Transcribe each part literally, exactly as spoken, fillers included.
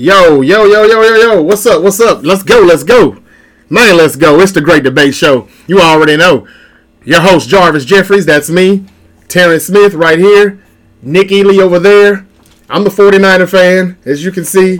Yo, yo, yo, yo, yo, yo. What's up? What's up? Let's go. Let's go. Man, let's go. It's the Great Debate Show. You already know. Your host, Jarvis Jeffries. That's me. Terrence Smith right here. Nick Ealy over there. I'm the forty-niner fan, as you can see.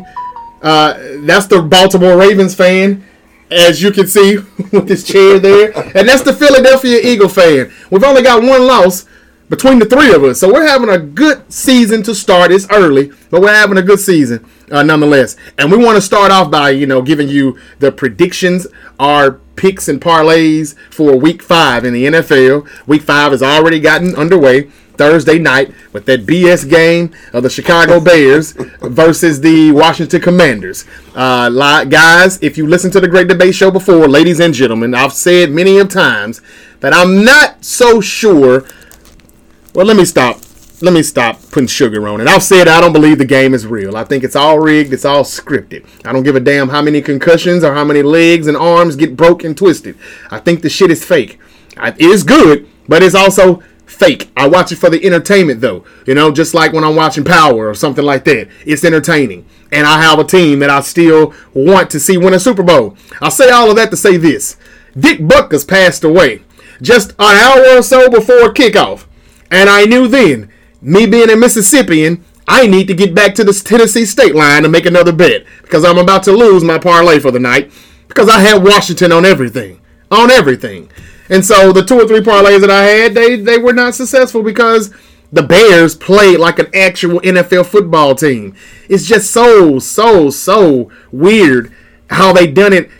Uh, that's the Baltimore Ravens fan, as you can see with this chair there. And that's the Philadelphia Eagle fan. We've only got one loss between the three of us. So we're having a good season to start. It's early, but we're having a good season uh, nonetheless. And we want to start off by, you know, giving you the predictions, our picks and parlays for week five in the N F L. Week five has already gotten underway Thursday night with that B S game of the Chicago Bears versus the Washington Commanders. Uh, guys, if you listen to the Great Debate Show before, ladies and gentlemen, I've said many of times that I'm not so sure. Well, let me stop. Let me stop putting sugar on it. I've said I don't believe the game is real. I think it's all rigged. It's all scripted. I don't give a damn how many concussions or how many legs and arms get broke and twisted. I think the shit is fake. It's good, but it's also fake. I watch it for the entertainment, though. You know, just like when I'm watching Power or something like that. It's entertaining. And I have a team that I still want to see win a Super Bowl. I say all of that to say this. Dick Butkus passed away just an hour or so before kickoff. And I knew then, me being a Mississippian, I need to get back to this Tennessee state line to make another bet. Because I'm about to lose my parlay for the night. Because I had Washington on everything. On everything. And so the two or three parlays that I had, they, they were not successful because the Bears played like an actual N F L football team. It's just so, so, so weird how they done it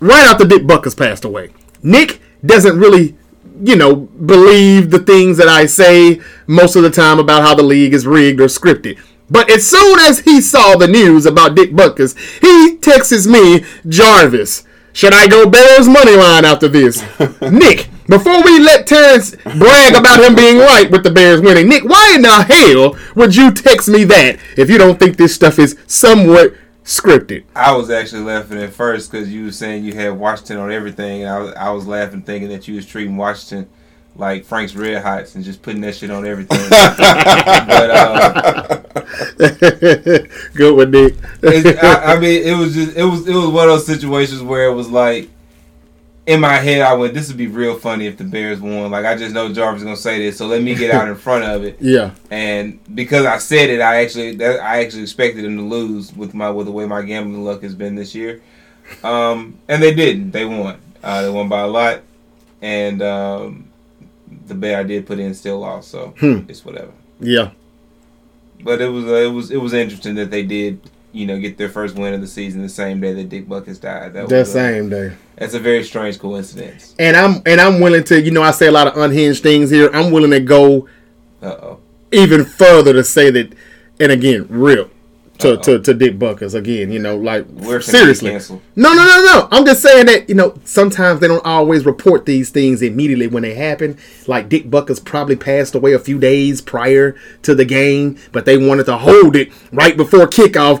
right after Dick Butkus passed away. Nick doesn't really, you know, believe the things that I say most of the time about how the league is rigged or scripted. But as soon as he saw the news about Dick Butkus, he texts me, Jarvis, should I go Bears money line after this? Nick, before we let Terrence brag about him being right with the Bears winning, Nick, why in the hell would you text me that if you don't think this stuff is somewhat scripted? I was actually laughing at first because you were saying you had Washington on everything, and I was, I was laughing thinking that you was treating Washington like Frank's Red Hots and just putting that shit on everything. but, um, Good one, Nick. I, I mean, it was just it was it was one of those situations where it was like, in my head, I went, this would be real funny if the Bears won. Like, I just know Jarvis is going to say this, so let me get out in front of it. Yeah. And because I said it, I actually that, I actually expected them to lose with my with the way my gambling luck has been this year. Um, and they didn't. They won. Uh, they won by a lot. And um, the bet I did put in still lost, so hmm. it's whatever. Yeah. But it was uh, it was it was interesting that they did, you know, get their first win of the season the same day that Dick Butkus died. That, that was, same uh, day. That's a very strange coincidence. And I'm and I'm willing to, you know, I say a lot of unhinged things here. I'm willing to go Uh-oh. even further to say that, and again, real to, to, to Dick Butkus again, you know, like, We're seriously. No, no, no, no. I'm just saying that, you know, sometimes they don't always report these things immediately when they happen. Like, Dick Butkus probably passed away a few days prior to the game, but they wanted to hold it right before kickoff.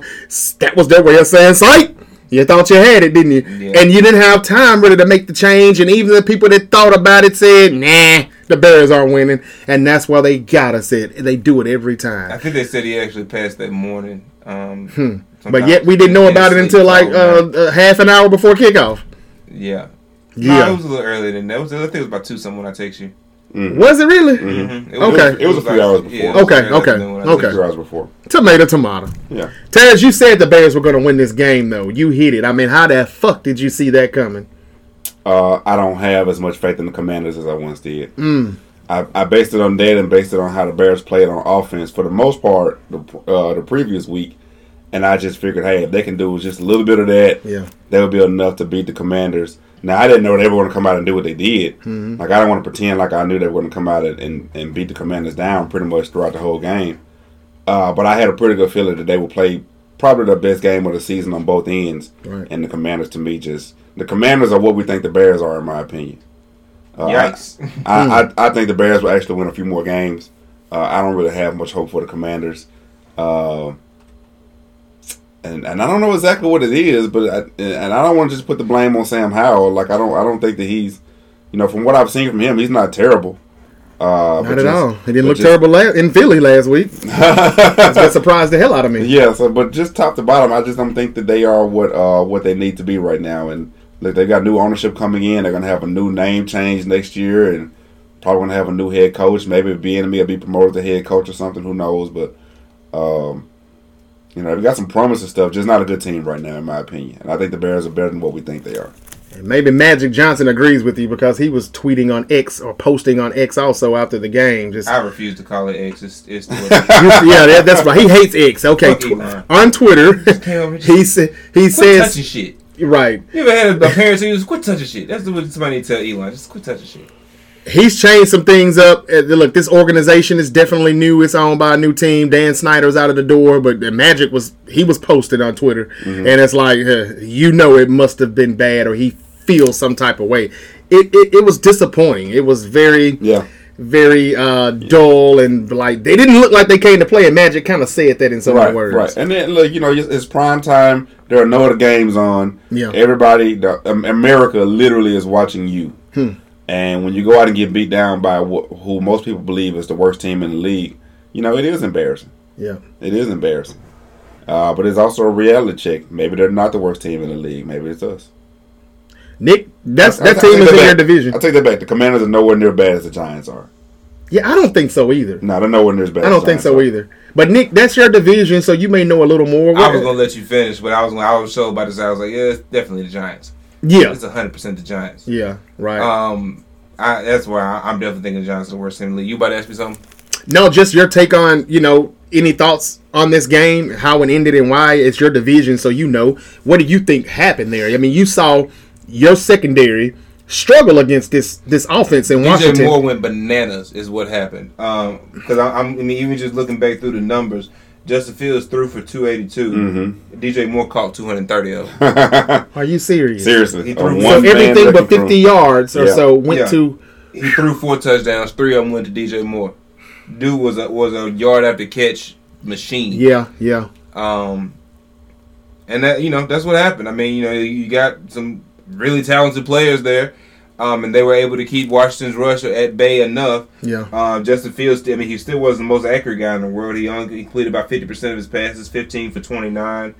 That was their way of saying, sight, you thought you had it, didn't you? Yeah. And you didn't have time really to make the change. And even the people that thought about it said, nah, the Bears aren't winning. And that's why they got us it. They do it every time. I think they said he actually passed that morning. Um, hmm. But yet we didn't know about it until like uh, uh, half an hour before kickoff. Yeah. Yeah. No, it was a little earlier than that. It was, I think it was about two something when I text you. Mm-hmm. Was it really? Mm-hmm. It was, okay. It was a few hours before. Yeah, okay, okay, okay. A few hours before. Tomato, tomato. Yeah. Terrence, you said the Bears were going to win this game, though. You hit it. I mean, how the fuck did you see that coming? Uh, I don't have as much faith in the Commanders as I once did. Mm. I, I based it on that and based it on how the Bears played on offense for the most part the, uh, the previous week. And I just figured, hey, if they can do just a little bit of that, yeah, that would be enough to beat the Commanders. Now, I didn't know they were going to come out and do what they did. Mm-hmm. Like, I don't want to pretend like I knew they were going to come out and, and beat the Commanders down pretty much throughout the whole game. Uh, but I had a pretty good feeling that they would play probably the best game of the season on both ends. Right. And the Commanders, to me, just – the Commanders are what we think the Bears are, in my opinion. Uh, Yikes. I, I, I think the Bears will actually win a few more games. Uh, I don't really have much hope for the Commanders. Uh, And and I don't know exactly what it is, but I, and I don't want to just put the blame on Sam Howell. Like I don't I don't think that he's, you know, from what I've seen from him, he's not terrible. Uh, Not at just, all. It didn't look just, terrible la- in Philly last week. That surprised the hell out of me. Yeah, so, but just top to bottom, I just don't think that they are what uh, what they need to be right now. And look, they got new ownership coming in. They're going to have a new name change next year and probably going to have a new head coach. Maybe B and M will be promoted to head coach or something. Who knows? But, um, you know, they've got some promising stuff. Just not a good team right now, in my opinion. And I think the Bears are better than what we think they are. And maybe Magic Johnson agrees with you because he was tweeting on X or posting on X also after the game. Just I refuse to call it X. It's, it's Twitter. yeah, that, that's right. He hates X. Okay, tw- on Twitter, he said he quit says touching shit. Right. You ever had a parent who was quit touching shit? That's what somebody need to tell Elon. Just quit touching shit. He's changed some things up. Look, this organization is definitely new. It's owned by a new team. Dan Snyder's out of the door, but Magic was he was posted on Twitter, mm-hmm. and it's like uh, you know it must have been bad, or he feels some type of way. It it, it was disappointing. It was very yeah. very uh, dull, and like they didn't look like they came to play. And Magic kind of said that in so many right, words. Right, and then look, you know, it's prime time. There are no other games on. Yeah, everybody, the, America literally is watching you. Hmm. And when you go out and get beat down by wh- who most people believe is the worst team in the league, you know, it is embarrassing. Yeah. It is embarrassing. Uh, but it's also a reality check. Maybe they're not the worst team in the league. Maybe it's us. Nick, that's, I, that I, team I is in back. Their division. I take that back. The Commanders are nowhere near as bad as the Giants are. Yeah, I don't think so either. No, they're nowhere near as bad as the Giants I don't think so are. either. But, Nick, that's your division, so you may know a little more. I was going to let you finish, but I was I was sold by this. I was like, yeah, it's definitely the Giants. Yeah, it's a hundred percent the Giants. Yeah, right. Um, I, that's why I, I'm definitely thinking the Giants are the worst team in the league. You about to ask me something? No, just your take on you know any thoughts on this game, how it ended, and why it's your division. So you know, what do you think happened there? I mean, you saw your secondary struggle against this this offense in D J Washington. D J Moore went bananas, is what happened. Um, because I'm I mean, even just looking back through the numbers. Justin Fields threw for two eighty-two. Mm-hmm. D J Moore caught two thirty of them. Are you serious? Seriously. He threw so everything but fifty through. yards or yeah. so went yeah. to... He threw four touchdowns. Three of them went to D J Moore. Dude was a, was a yard after catch machine. Yeah, yeah. Um, and, that you know, that's what happened. I mean, you know, you got some really talented players there. Um, and they were able to keep Washington's rush at bay enough. Yeah. Um, Justin Fields, I mean, he still wasn't the most accurate guy in the world. He only completed about fifty percent of his passes, fifteen for twenty-nine.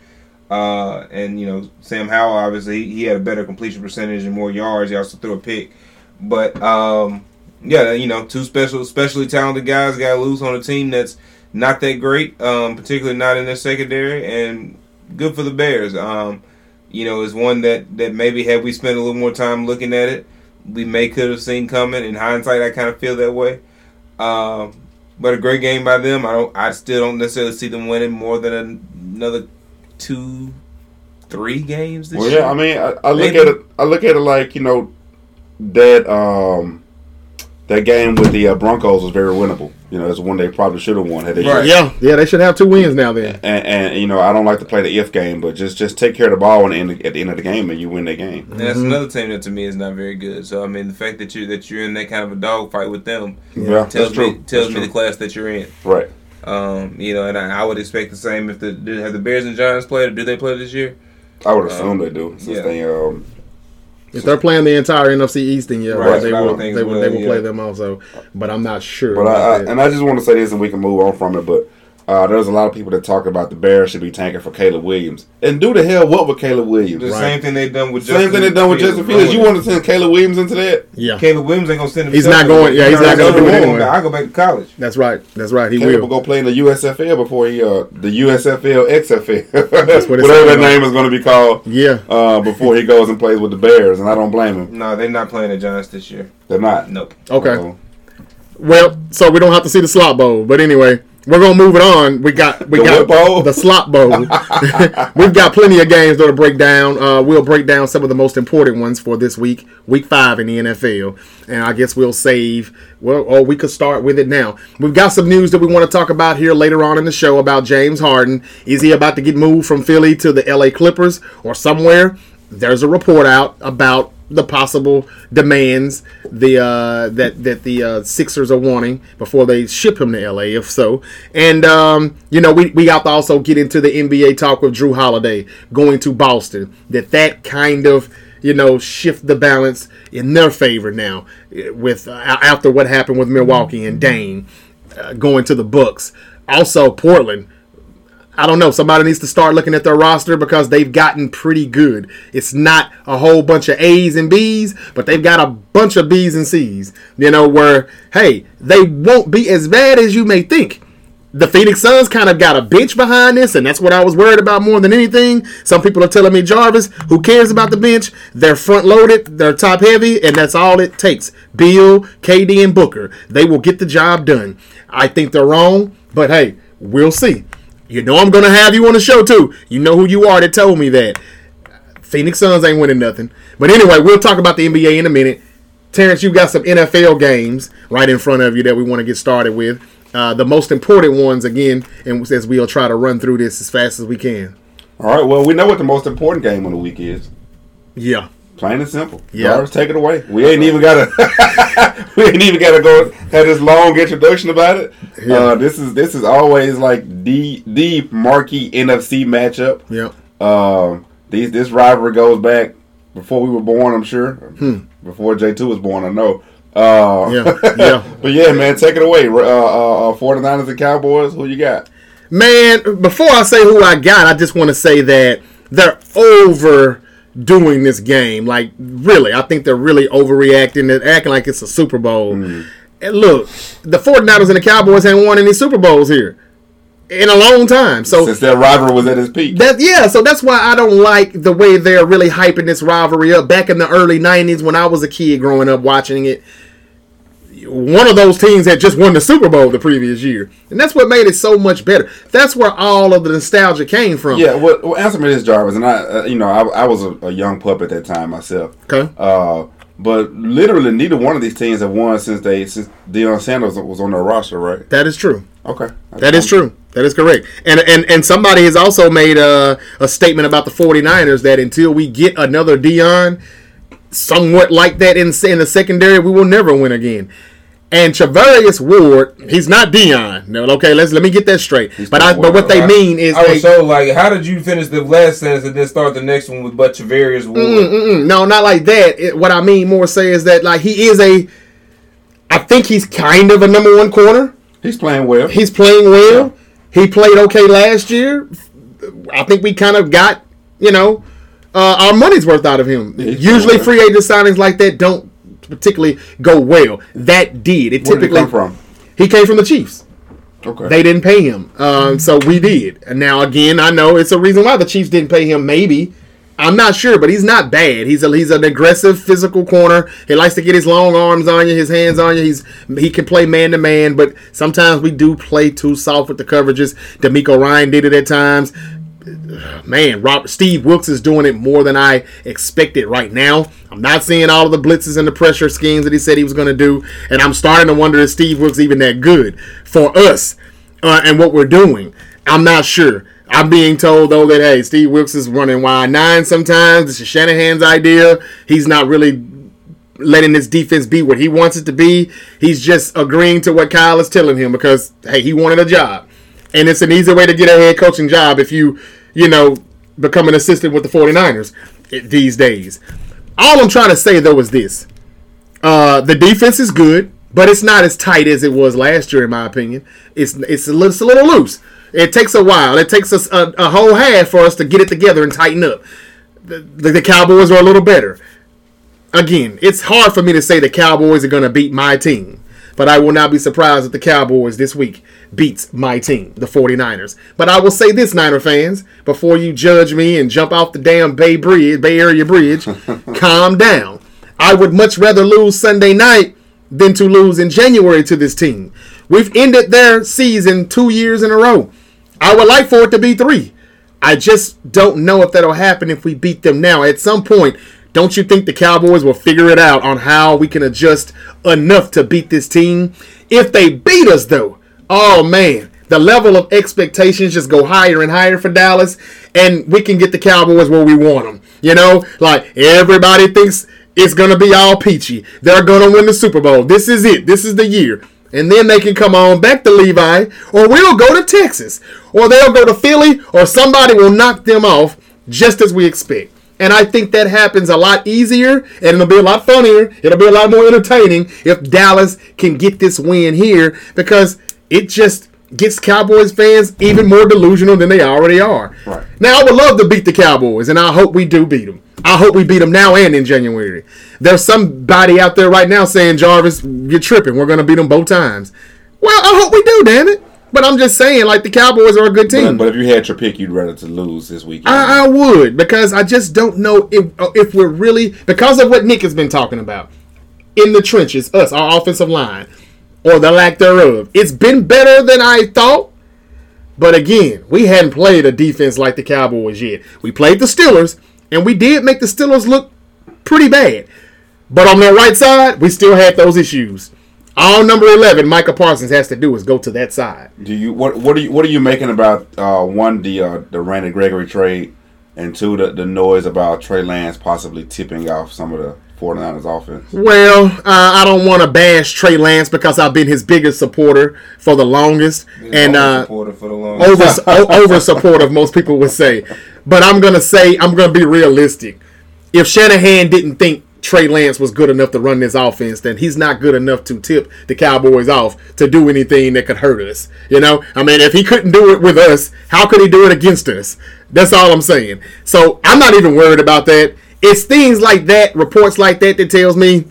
Uh, and, you know, Sam Howell, obviously, he had a better completion percentage and more yards. He also threw a pick. But, um, yeah, you know, two special, specially talented guys got loose on a team that's not that great, um, particularly not in their secondary, and good for the Bears. Um, you know, it's one that, that maybe had we spent a little more time looking at it, we may could have seen coming. In hindsight, I kind of feel that way. Um, but a great game by them. I don't. I still don't necessarily see them winning more than a, another two, three games this well, year. Well, yeah. I mean, I, I look at it. I look at it like you know that um, that game with the uh, Broncos was very winnable. You know, it's one they probably should have won. Had they right. Yeah. Yeah. They should have two wins now. Then. And, and you know, I don't like to play the if game, but just, just take care of the ball and end, at the end of the game, and you win that game. And that's mm-hmm. another team that to me is not very good. So I mean, the fact that you that you're in that kind of a dogfight with them yeah, tells that's true. me tells that's me true. the class that you're in. Right. Um. You know, and I, I would expect the same if the have the Bears and Giants played, or do they play this year? I would assume um, they do. Since yeah. they um. If they're playing the entire N F C East, then yeah, right. they, will, they, will, they will they will yeah. play them also. But I'm not sure. But I, I, and I just want to say this, and we can move on from it. But uh, there's a lot of people that talk about the Bears should be tanking for Caleb Williams, and do the hell what with Caleb Williams? The right. same thing they done with Justin same thing they done with Fields. Justin Fields. You want to send Caleb Williams into that? Yeah, Caleb Williams ain't gonna send him. He's not going. Yeah, he's no, not going to do anything. I go back to college. That's right. That's right. He Caleb will go play in the U S F L before he uh, the U S F L X F L That's what whatever that name is going to be called. Yeah. Uh, before he goes and plays with the Bears, and I don't blame him. No, they're not playing the Giants this year. They're not. Nope. Okay. So, well, so we don't have to see the slot bowl, but anyway. We're gonna move it on. We got we the got bowl. the slot bowl. We've got plenty of games though to break down. Uh, we'll break down some of the most important ones for this week, week five in the N F L. And I guess we'll save. Well, or we could start with it now. We've got some news that we want to talk about here later on in the show about James Harden. Is he about to get moved from Philly to the L A Clippers or somewhere? There's a report out about the possible demands the uh, that that the uh, Sixers are wanting before they ship him to L A, if so. And um, you know, we we have to also get into the N B A talk with Drew Holiday going to Boston. That that kind of you know, shift the balance in their favor now with uh, after what happened with Milwaukee and Dame uh, going to the books. Also, Portland, I don't know. Somebody needs to start looking at their roster because they've gotten pretty good. It's not a whole bunch of A's and B's, but they've got a bunch of B's and C's, you know, where, hey, they won't be as bad as you may think. The Phoenix Suns kind of got a bench behind this, and that's what I was worried about more than anything. Some people are telling me, Jarvis, who cares about the bench? They're front-loaded, they're top-heavy, and that's all it takes. Beal, K D, and Booker, they will get the job done. I think they're wrong, but hey, we'll see. You know I'm going to have you on the show, too. You know who you are that told me that. Phoenix Suns ain't winning nothing. But anyway, we'll talk about the N B A in a minute. Terrence, you've got some N F L games right in front of you that we want to get started with. Uh, the most important ones, again, and as we'll try to run through this as fast as we can. All right, well, we know what the most important game of the week is. Yeah. Plain and simple. Yeah. Jarvis, take it away. We ain't even got to We ain't even got to go have this long introduction about it. Yeah. Uh, this is this is always like the, the marquee N F C matchup. Yeah. Um, these, this rivalry goes back before we were born, I'm sure. Hmm. Before J two was born, I know. Uh, yeah, yeah. But yeah, man, take it away. Uh, uh, forty-niners and Cowboys, who you got? Man, before I say who I got, I just want to say that they're overdoing this game. Like, really, I think they're really overreacting. They're acting like it's a Super Bowl. Mm. And look, the forty-niners and the Cowboys haven't won any Super Bowls here in a long time. So since that rivalry was at its peak. That, yeah, so that's why I don't like the way they're really hyping this rivalry up. Back in the early nineties when I was a kid growing up watching it, one of those teams had just won the Super Bowl the previous year. And that's what made it so much better. That's where all of the nostalgia came from. Yeah, well, well answer me this, Jarvis. And I, uh, you know, I, I was a, a young pup at that time myself. Okay. Uh, but literally neither one of these teams have won since they since Deion Sanders was on their roster, right? That is true. Okay. That is true. That is correct. And and and somebody has also made a, a statement about the forty-niners that until we get another Deion somewhat like that in, in the secondary, we will never win again. And Trevarius Ward, he's not Deion. No, okay, let's let me get that straight. He's but I, but what they I, mean is, I was they, so like, how did you finish the last sentence and then start the next one with but Trevarius Ward? Mm, mm, mm. No, not like that. It, what I mean more say is that like he is a, I think he's kind of a number one corner. He's playing well. He's playing well. Yeah. He played okay last year. I think we kind of got, you know, uh, our money's worth out of him. Yeah, usually free agent signings like that don't particularly go well. That did. It Where typically, did he come from? He came from the Chiefs. Okay. They didn't pay him. Um, so we did. And now, again, I know it's a reason why the Chiefs didn't pay him, maybe. I'm not sure, but he's not bad. He's a, he's an aggressive, physical corner. He likes to get his long arms on you, his hands on you. He's he can play man-to-man, but sometimes we do play too soft with the coverages. D'Amico Ryan did it at times. Man, Robert, Steve Wilkes is doing it more than I expected right now. I'm not seeing all of the blitzes and the pressure schemes that he said he was going to do, and I'm starting to wonder if Steve Wilkes even that good for us uh, and what we're doing. I'm not sure. I'm being told, though, that, hey, Steve Wilkes is running wide nine sometimes. This is Shanahan's idea. He's not really letting this defense be what he wants it to be. He's just agreeing to what Kyle is telling him because, hey, he wanted a job. And it's an easy way to get a head coaching job if you, you know, become an assistant with the forty-niners these days. All I'm trying to say, though, is this. Uh, the defense is good, but it's not as tight as it was last year, in my opinion. It's, it's, a, little, it's a little loose. It takes a while. It takes us a, a whole half for us to get it together and tighten up. The, the, the Cowboys are a little better. Again, it's hard for me to say the Cowboys are going to beat my team. But I will not be surprised if the Cowboys this week beats my team, the forty-niners. But I will say this, Niner fans, before you judge me and jump off the damn Bay Bridge, Bay Area Bridge, calm down. I would much rather lose Sunday night than to lose in January to this team. We've ended their season two years in a row. I would like for it to be three. I just don't know if that'll happen if we beat them now. At some point, don't you think the Cowboys will figure it out on how we can adjust enough to beat this team? If they beat us, though, oh, man, the level of expectations just go higher and higher for Dallas, and we can get the Cowboys where we want them. You know, like everybody thinks it's going to be all peachy. They're going to win the Super Bowl. This is it. This is the year. And then they can come on back to Levi, or we'll go to Texas, or they'll go to Philly, or somebody will knock them off just as we expect. And I think that happens a lot easier, and it'll be a lot funnier. It'll be a lot more entertaining if Dallas can get this win here, because it just gets Cowboys fans even more delusional than they already are. Right. Now, I would love to beat the Cowboys, and I hope we do beat them. I hope we beat them now and in January. There's somebody out there right now saying, Jarvis, you're tripping. We're going to beat them both times. Well, I hope we do, damn it. But I'm just saying, like, the Cowboys are a good team. But, but if you had your pick, you'd rather to lose this weekend. I, I would, because I just don't know if, if we're really, because of what Nick has been talking about, in the trenches, us, our offensive line, or the lack thereof. It's been better than I thought. But again, we hadn't played a defense like the Cowboys yet. We played the Steelers, and we did make the Steelers look pretty bad. But on their right side, we still had those issues. All number eleven, Micah Parsons has to do is go to that side. Do you what? What are you? What are you making about uh, one the uh, the Randy Gregory trade, and two the, the noise about Trey Lance possibly tipping off some of the forty-niners offense? Well, uh, I don't want to bash Trey Lance because I've been his biggest supporter for the longest, He's and uh, supporter for the longest. over over supportive most people would say. But I'm gonna say I'm gonna be realistic. If Shanahan didn't think Trey Lance was good enough to run this offense, then he's not good enough to tip the Cowboys off to do anything that could hurt us. You know, I mean, if he couldn't do it with us, how could he do it against us? That's all I'm saying. So I'm not even worried about that. It's things like that, reports like that, that tells me,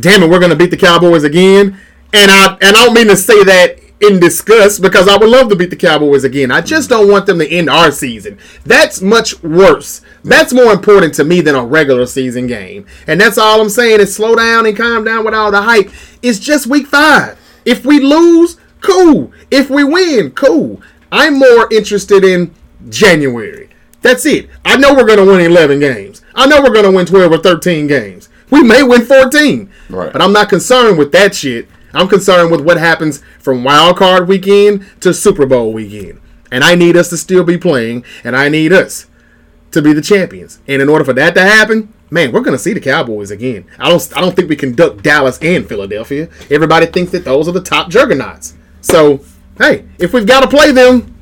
damn it, we're going to beat the Cowboys again. And I and I don't mean to say that in disgust, because I would love to beat the Cowboys again. I just don't want them to end our season. That's much worse. That's more important to me than a regular season game. And that's all I'm saying is slow down and calm down with all the hype. It's just week five. If we lose, cool. If we win, cool. I'm more interested in January. That's it. I know we're going to win eleven games. I know we're going to win twelve or thirteen games. We may win fourteen. Right. But I'm not concerned with that shit. I'm concerned with what happens from wild card weekend to Super Bowl weekend. And I need us to still be playing, and I need us to be the champions. And in order for that to happen, man, we're going to see the Cowboys again. I don't I don't think we can duck Dallas and Philadelphia. Everybody thinks that those are the top juggernauts. So, hey, if we've got to play them,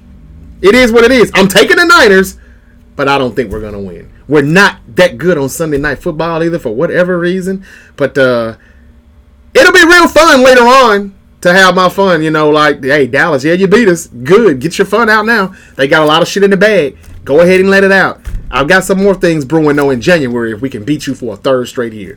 it is what it is. I'm taking the Niners, but I don't think we're going to win. We're not that good on Sunday Night Football either for whatever reason. But, uh... it'll be real fun later on to have my fun, you know, like, hey, Dallas, yeah, you beat us. Good. Get your fun out now. They got a lot of shit in the bag. Go ahead and let it out. I've got some more things brewing, though, in January if we can beat you for a third straight year.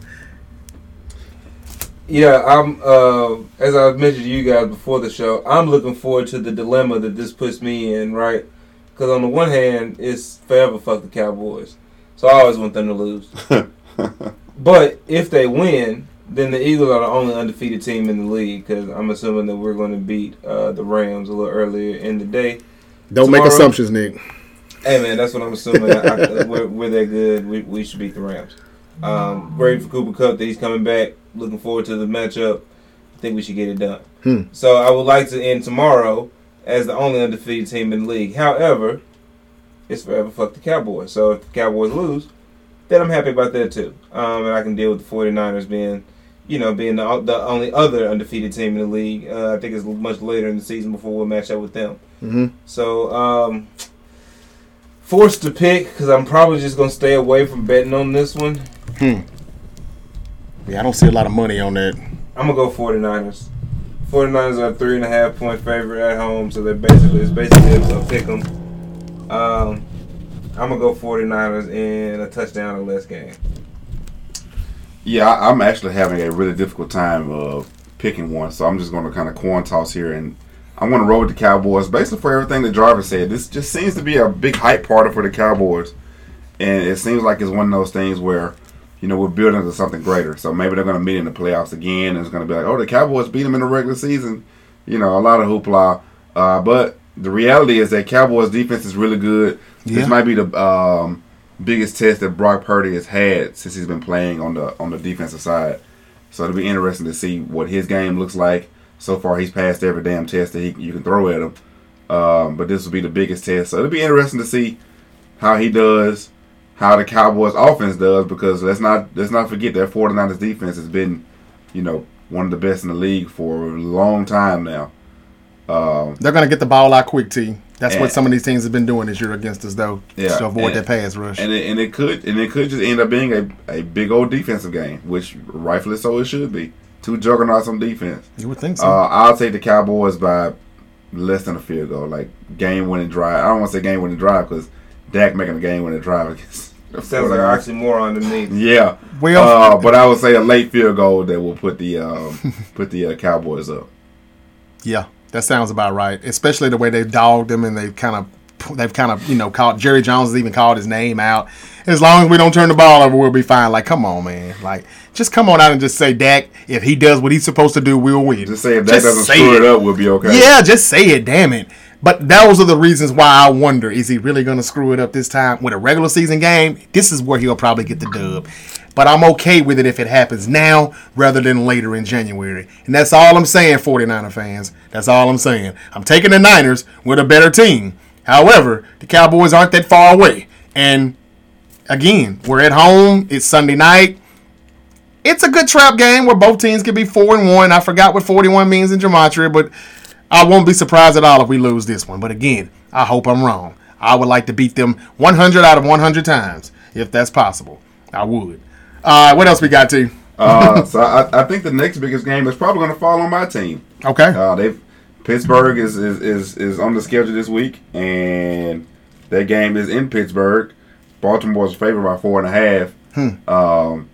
Yeah, I'm. Uh, as I mentioned to you guys before the show, I'm looking forward to the dilemma that this puts me in, right? Because on the one hand, it's forever fuck the Cowboys. So I always want them to lose. But if they win, then the Eagles are the only undefeated team in the league, because I'm assuming that we're going to beat uh, the Rams a little earlier in the day. Don't Tomorrow, make assumptions, Nick. Hey, man, that's what I'm assuming. I, I, we're, we're that good. We, we should beat the Rams. Um, ready for Cooper Kupp that he's coming back. Looking forward to the matchup. I think we should get it done. Hmm. So I would like to end tomorrow as the only undefeated team in the league. However, it's forever fuck the Cowboys. So if the Cowboys lose, then I'm happy about that, too. Um, and I can deal with the forty-niners being... you know, being the, the only other undefeated team in the league. Uh, I think it's much later in the season before we'll match up with them. Mm-hmm. So, um, forced to pick, because I'm probably just going to stay away from betting on this one. Hmm. Yeah, I don't see a lot of money on that. I'm going to go forty-niners. forty-niners are a three and a half point favorite at home, so they're basically, it's basically a pick 'em. Um, I'm going to go forty-niners in a touchdown or less game. Yeah, I'm actually having a really difficult time of uh, picking one, so I'm just going to kind of coin toss here, and I'm going to roll with the Cowboys. Basically, for everything that Jarvis said, this just seems to be a big hype party for the Cowboys, and it seems like it's one of those things where, you know, we're building to something greater. So maybe they're going to meet in the playoffs again, and it's going to be like, oh, the Cowboys beat them in the regular season. You know, a lot of hoopla. Uh, but the reality is that Cowboys' defense is really good. Yeah. This might be the... Um, biggest test that Brock Purdy has had since he's been playing on the on the defensive side. So it'll be interesting to see what his game looks like. So far, he's passed every damn test that he you can throw at him. Um, but this will be the biggest test. So it'll be interesting to see how he does, how the Cowboys offense does, because let's not let's not forget that forty-niners defense has been, you know, one of the best in the league for a long time now. Um, They're going to get the ball out quick, T. That's and, what some of these teams have been doing this year against us, though, yeah, to avoid and, that pass rush. And it, and it could and it could just end up being a, a big old defensive game, which rightfully so it should be. Two juggernauts on defense. You would think so. Uh, I'll take the Cowboys by less than a field goal, like game-winning drive. I don't want to say game-winning drive because Dak making a game-winning drive against. Sounds like an oxymoron to me. Yeah, well, uh, but I would say a late field goal that will put the um, put the uh, Cowboys up. Yeah. That sounds about right, especially the way they've dogged him and they've kind of, they've kind of, you know, called Jerry Jones has even called his name out. As long as we don't turn the ball over, we'll be fine. Like, come on, man. Like, just come on out and just say, Dak, if he does what he's supposed to do, we'll win. Just say if Dak doesn't screw it up, we'll be okay. Yeah, just say it, damn it. But those are the reasons why I wonder, is he really going to screw it up this time? With a regular season game, this is where he'll probably get the dub. But I'm okay with it if it happens now rather than later in January. And that's all I'm saying, 49er fans. That's all I'm saying. I'm taking the Niners with a better team. However, the Cowboys aren't that far away. And, again, we're at home. It's Sunday night. It's a good trap game where both teams could be four and one. I forgot what forty-one means in Gematria, but I won't be surprised at all if we lose this one. But again, I hope I'm wrong. I would like to beat them one hundred out of one hundred times, if that's possible. I would. Uh, what else we got, T? uh, so I, I think the next biggest game is probably going to fall on my team. Okay. Uh, they've Pittsburgh is, is, is, is on the schedule this week, and that game is in Pittsburgh. Baltimore's favored by four and a half. Hmm. Um,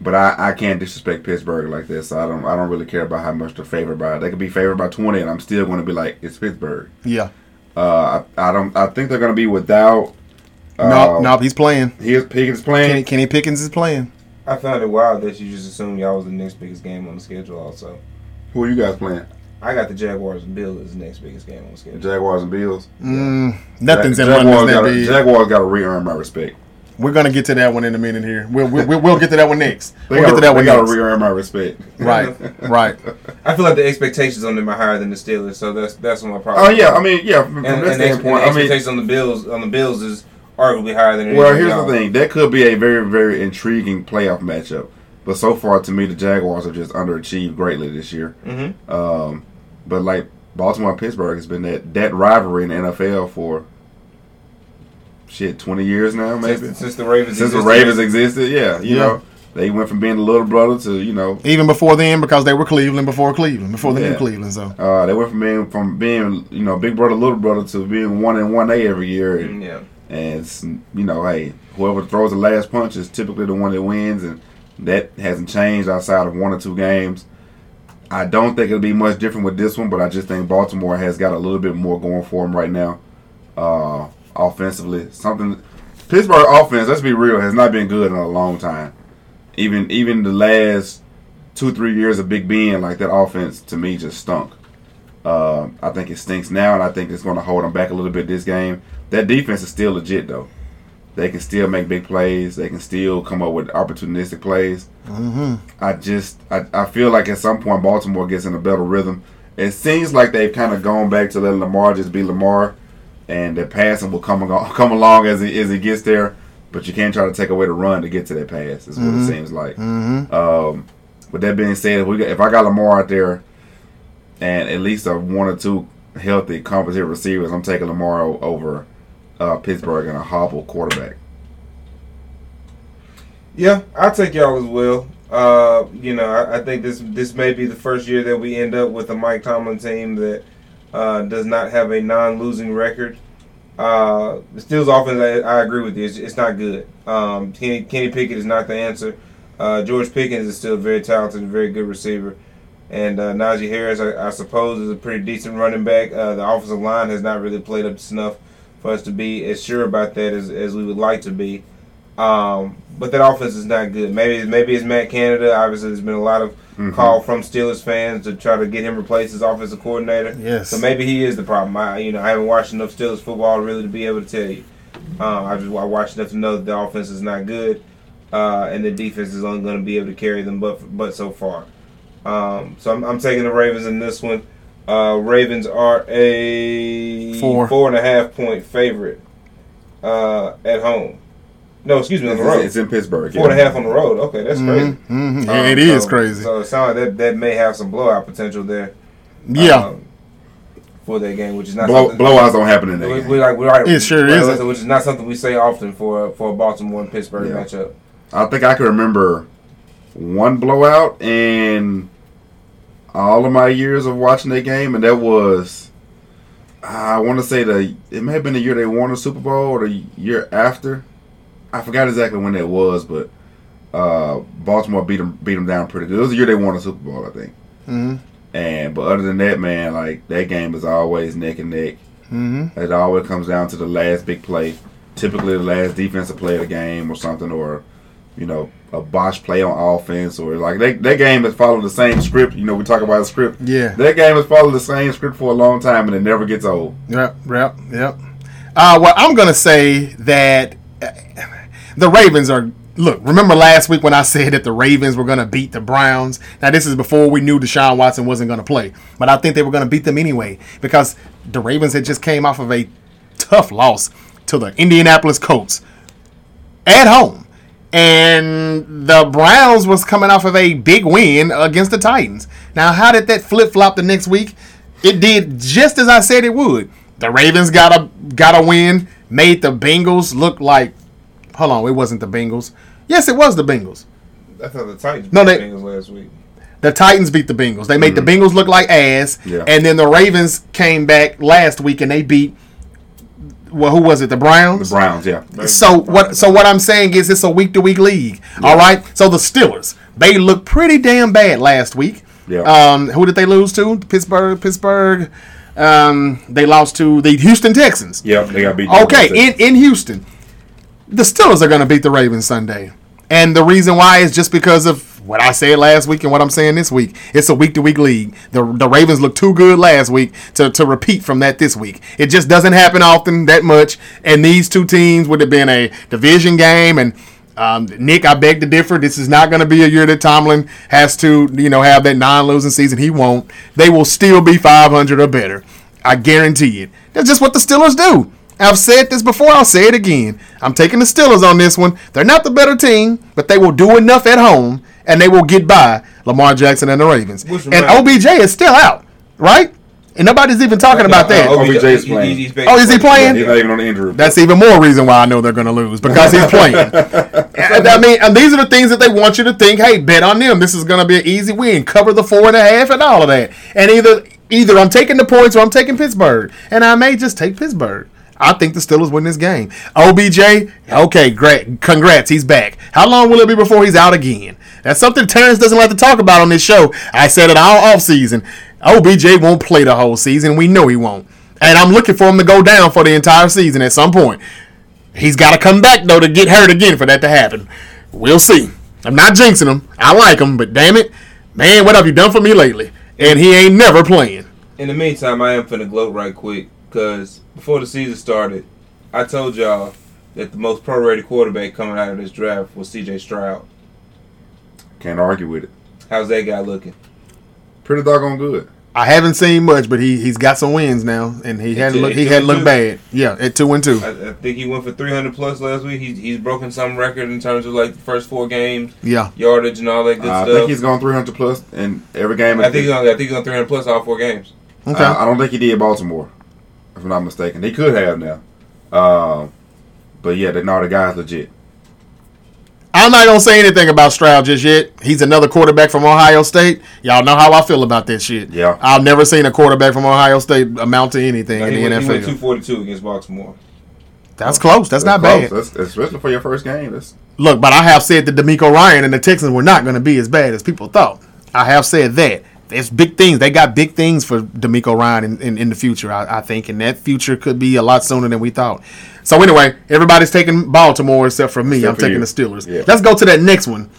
but I, I can't disrespect Pittsburgh like this. So I don't I don't really care about how much they're favored by. They could be favored by twenty, and I'm still going to be like, it's Pittsburgh. Yeah. Uh, I, I don't. I think they're going to be without. Uh, nope, nope. He's playing. He is, Pickens playing. Kenny, Kenny Pickens is playing. I found it wild that you just assumed y'all was the next biggest game on the schedule. Also, who are you guys playing? I got the Jaguars and Bills as the next biggest game on the schedule. Jaguars and Bills. Mm, nothing's in Jaguars got to Jaguars got to re-earn my respect. We're gonna get to that one in a minute here. We'll we'll, we'll get to that one next. We'll gotta, get to that one. They gotta re-earn my respect. Right, right. I feel like the expectations on them are higher than the Steelers, so that's that's my problem. Oh yeah, I mean yeah. From, and, from that and standpoint, the expectations I mean, on the Bills on the Bills is arguably higher than. Well, here's y'all. The thing: that could be a very, very intriguing playoff matchup. But so far, to me, the Jaguars have just underachieved greatly this year. Mm-hmm. Um, but like Baltimore and Pittsburgh has been that that rivalry in the N F L for shit twenty years now, maybe since, since the Ravens since existed. the Ravens existed. Yeah, you yeah. know they went from being the little brother to you know even before then because they were Cleveland before Cleveland before they yeah. knew Cleveland. So uh, they went from being from being you know big brother little brother to being one and one A every year. And, yeah. And, it's, you know, hey, whoever throws the last punch is typically the one that wins, and that hasn't changed outside of one or two games. I don't think it'll be much different with this one, but I just think Baltimore has got a little bit more going for them right now uh, offensively. Something Pittsburgh offense, let's be real, has not been good in a long time. Even even the last two, three years of Big Ben, like that offense, to me, just stunk. Uh, I think it stinks now, and I think it's going to hold them back a little bit this game. That defense is still legit, though. They can still make big plays. They can still come up with opportunistic plays. Mm-hmm. I just, I, I feel like at some point Baltimore gets in a better rhythm. It seems like they've kind of gone back to letting Lamar just be Lamar, and their passing will come along, come along as he as he gets there. But you can't try to take away the run to get to that pass. Is what mm-hmm. it seems like. Mm-hmm. Um, with that being said, if we got, if I got Lamar out there, and at least a one or two healthy, competent receivers, I'm taking Lamar over. Uh, Pittsburgh and a hobble quarterback. Yeah, I'll take y'all as well. Uh, you know, I, I think this this may be the first year that we end up with a Mike Tomlin team that uh, does not have a non-losing record. Uh, the Steelers offense, I, I agree with you, it's, it's not good. Um, Kenny, Kenny Pickett is not the answer. Uh, George Pickens is still very talented and very good receiver. And uh, Najee Harris, I, I suppose, is a pretty decent running back. Uh, the offensive line has not really played up to snuff for us to be as sure about that as, as we would like to be. Um, but that offense is not good. Maybe maybe it's Matt Canada. Obviously, there's been a lot of mm-hmm. call from Steelers fans to try to get him replaced as offensive coordinator. Yes. So maybe he is the problem. I you know I haven't watched enough Steelers football really to be able to tell you. Um, I just I watched enough to know that the offense is not good, uh, and the defense is only going to be able to carry them but but so far. Um, so I'm, I'm taking the Ravens in this one. Uh, Ravens are a four. four and a half point favorite uh, at home. No, excuse me, on the road. It's in Pittsburgh. Four yeah. and a half on the road. Okay, that's mm-hmm. crazy. Mm-hmm. Um, it is so, crazy. So it sounds like that, that may have some blowout potential there. Yeah. Um, for that game, which is not Blow, something... Blowouts don't happen in that we, game. We like, we like, it sure is. Like, which is not something we say often for, for a Baltimore and Pittsburgh yeah. matchup. I think I can remember one blowout in all of my years of watching that game, and that was... I want to say the it may have been the year they won the Super Bowl or the year after. I forgot exactly when that was, but uh, Baltimore beat them beat them down pretty good. It was the year they won the Super Bowl, I think. Mm-hmm. And but other than that, man, like that game is always neck and neck. Mm-hmm. It always comes down to the last big play, typically the last defensive play of the game or something, or you know a botch play on offense or like that. That game has followed the same script. You know we talk about a script. Yeah. That game has followed the same script for a long time and it never gets old. Yep, yep, yep. Uh, well, I'm gonna say that. The Ravens are, look, remember last week when I said that the Ravens were going to beat the Browns? Now, this is before we knew Deshaun Watson wasn't going to play. But I think they were going to beat them anyway because the Ravens had just came off of a tough loss to the Indianapolis Colts at home. And the Browns was coming off of a big win against the Titans. Now, how did that flip-flop the next week? It did just as I said it would. The Ravens got a, got a win, made the Bengals look like, hold on, it wasn't the Bengals. Yes, it was the Bengals. I thought the Titans beat no, they, the Bengals last week. The Titans beat the Bengals. They made mm-hmm. the Bengals look like ass. Yeah. And then the Ravens came back last week and they beat, well, who was it, the Browns? The Browns, yeah. They, so what So what I'm saying is it's a week-to-week league, yeah. all right? So the Steelers, they looked pretty damn bad last week. Yeah. Um, who did they lose to? Pittsburgh, Pittsburgh. Um, they lost to the Houston Texans. Yeah, they got beat. Okay, in, in Houston. The Steelers are going to beat the Ravens Sunday. And the reason why is just because of what I said last week and what I'm saying this week. It's a week-to-week league. The the Ravens looked too good last week to, to repeat from that this week. It just doesn't happen often that much. And these two teams would have been a division game. And, um, Nick, I beg to differ. This is not going to be a year that Tomlin has to, you know, have that non-losing season. He won't. They will still be five hundred or better. I guarantee it. That's just what the Steelers do. I've said this before. I'll say it again. I'm taking the Steelers on this one. They're not the better team, but they will do enough at home, and they will get by Lamar Jackson and the Ravens. Which and right? O B J is still out, right? And nobody's even talking no, about uh, that. O B J is playing. He's, he's oh, is he playing? He's not even on the injury. That's even more reason why I know they're going to lose, because he's playing. and, I mean, and these are the things that they want you to think, hey, bet on them. This is going to be an easy win. Cover the four and a half and all of that. And either either I'm taking the points or I'm taking Pittsburgh. And I may just take Pittsburgh. I think the Steelers win this game. O B J, okay, great. Congrats, he's back. How long will it be before he's out again? That's something Terrence doesn't like to talk about on this show. I said it all offseason. O B J won't play the whole season. We know he won't. And I'm looking for him to go down for the entire season at some point. He's got to come back, though, to get hurt again for that to happen. We'll see. I'm not jinxing him. I like him, but damn it. Man, what have you done for me lately? And he ain't never playing. In the meantime, I am finna gloat right quick. Because before the season started, I told y'all that the most prorated quarterback coming out of this draft was C J Stroud. Can't argue with it. How's that guy looking? Pretty doggone good. I haven't seen much, but he, he's got some wins now, and he had look he had looked bad. Yeah, at two and two. I, I think he went for three hundred plus last week. He's he's broken some record in terms of like the first four games. Yeah, yardage and all that good uh, stuff. I think he's gone three hundred plus in every game. I think he's gone, I think he's gone three hundred plus all four games. Okay, I, I don't think he did Baltimore. If I'm not mistaken. They could have now. Um, but, yeah, they know the guy's legit. I'm not going to say anything about Stroud just yet. He's another quarterback from Ohio State. Y'all know how I feel about that shit. Yeah. I've never seen a quarterback from Ohio State amount to anything no, in the went, N F L. He went two forty-two against Baltimore. That's close. That's, that's not close. Bad. That's, especially for your first game. That's... Look, but I have said that D'Amico Ryan and the Texans were not going to be as bad as people thought. I have said that. It's big things. They got big things for D'Amico Ryan in, in, in the future, I, I think. And that future could be a lot sooner than we thought. So, anyway, everybody's taking Baltimore except for me. Except I'm for taking you. The Steelers. Yeah. Let's go to that next one,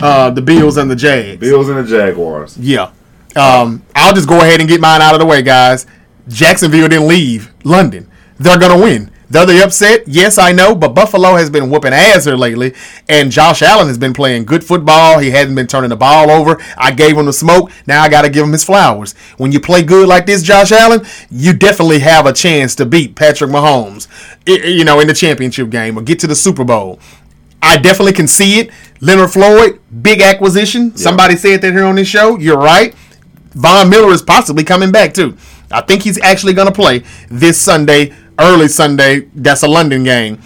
uh, the Bills and the Jags. Bills and the Jaguars. Yeah. Um, I'll just go ahead and get mine out of the way, guys. Jacksonville didn't leave London. They're going to win. They're the upset. Yes, I know, but Buffalo has been whooping ass here lately, and Josh Allen has been playing good football. He hasn't been turning the ball over. I gave him the smoke. Now I got to give him his flowers. When you play good like this, Josh Allen, you definitely have a chance to beat Patrick Mahomes, you know, in the championship game or get to the Super Bowl. I definitely can see it. Leonard Floyd, big acquisition. Yep. Somebody said that here on this show. You're right. Von Miller is possibly coming back, too. I think he's actually going to play this Sunday, early Sunday. That's a London game.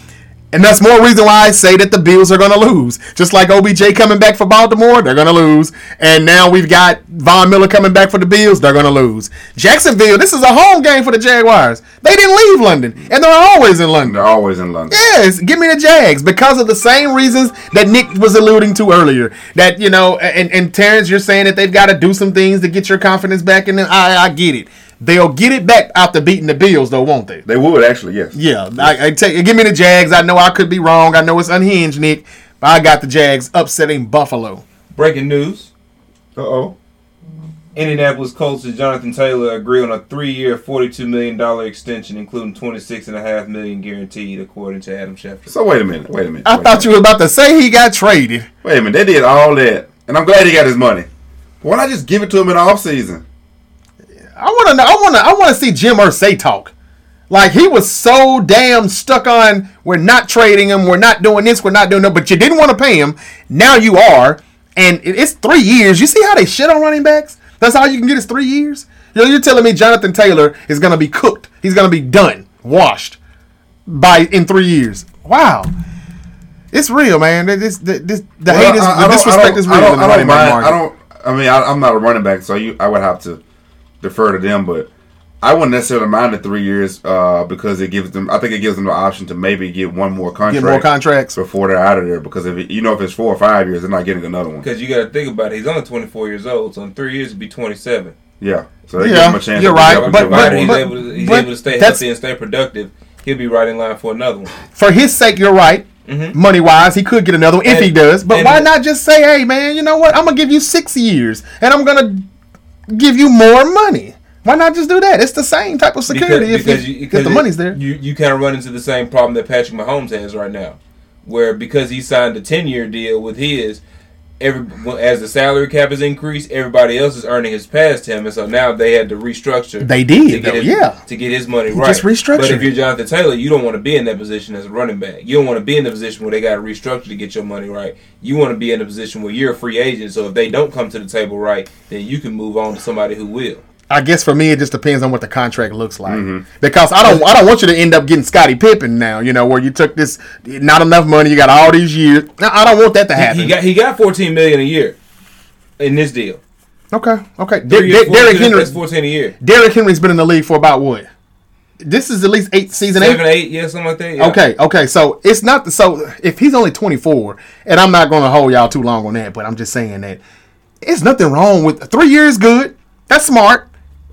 And that's more reason why I say that the Bills are going to lose. Just like O B J coming back for Baltimore, they're going to lose. And now we've got Von Miller coming back for the Bills, they're going to lose. Jacksonville, this is a home game for the Jaguars. They didn't leave London. And they're always in London. They're always in London. Yes, give me the Jags. Because of the same reasons that Nick was alluding to earlier. That, you know, and, and Terrence, you're saying that they've got to do some things to get your confidence back. And I, I get it. They'll get it back after beating the Bills, though, won't they? They would, actually, yes. Yeah. Yes. I, I take, give me the Jags. I know I could be wrong. I know it's unhinged, Nick. But I got the Jags upsetting Buffalo. Breaking news. Uh-oh. Indianapolis Colts and Jonathan Taylor agree on a three-year, forty-two million dollars extension, including twenty-six point five million dollars guaranteed, according to Adam Schefter. So, wait a minute. Wait a minute. I wait thought you were about to say he got traded. Wait a minute. They did all that. And I'm glad he got his money. Why not just give it to him in the offseason? I want to know. I want to. I want to see Jim Irsay talk. Like, he was so damn stuck on, we're not trading him, we're not doing this, we're not doing that. But you didn't want to pay him. Now you are, and it's three years. You see how they shit on running backs? That's all you can get is three years. You're, you're telling me Jonathan Taylor is gonna be cooked? He's gonna be done, washed by in three years? Wow, it's real, man. This, this, this the well, hate is I, I the disrespect is real. I don't. In the I, don't mind, I don't. I mean, I, I'm not a running back, so you, I would have to defer to them, but I wouldn't necessarily mind the three years uh, because it gives them. I think it gives them the option to maybe get one more contract, get more contracts before they're out of there. Because if it, you know, if it's four or five years, they're not getting another one. Because you got to think about it. He's only twenty-four years old, so in three years it'd be twenty-seven. Yeah, so they yeah, give him a chance. You're right, but, but, but he's, but, able, to, he's but able to stay healthy and stay productive. He'll be right in line for another one. For his sake, you're right. Mm-hmm. Money wise, he could get another one and, if he does. But why not just say, hey, man, you know what? I'm gonna give you six years, and I'm gonna give you more money. Why not just do that? It's the same type of security because, if, because you, because if the it, money's there. You you kind of run into the same problem that Patrick Mahomes has right now, where because he signed a ten-year deal with his, every as the salary cap is increased, everybody else is earning his past him, and so now they had to restructure. They did, to get though, his, yeah, to get his money he right. Just restructure. But if you're Jonathan Taylor, you don't want to be in that position as a running back. You don't want to be in the position where they got to restructure to get your money right. You want to be in a position where you're a free agent, so if they don't come to the table right, then you can move on to somebody who will. I guess for me, it just depends on what the contract looks like. Mm-hmm. Because I don't, I don't want you to end up getting Scottie Pippen now. You know, where you took this not enough money, you got all these years. No, I don't want that to happen. He, he got he got fourteen million a year in this deal. Okay, okay. Derrick Henry, fourteen a year. Derrick Henry's been in the league for about what? This is at least eight season Seven, eight. Seven, eight, yeah, something like that. Yeah. Okay, okay. So it's not the, so if he's only twenty four, and I'm not going to hold y'all too long on that, but I'm just saying that it's nothing wrong with three years. Good, that's smart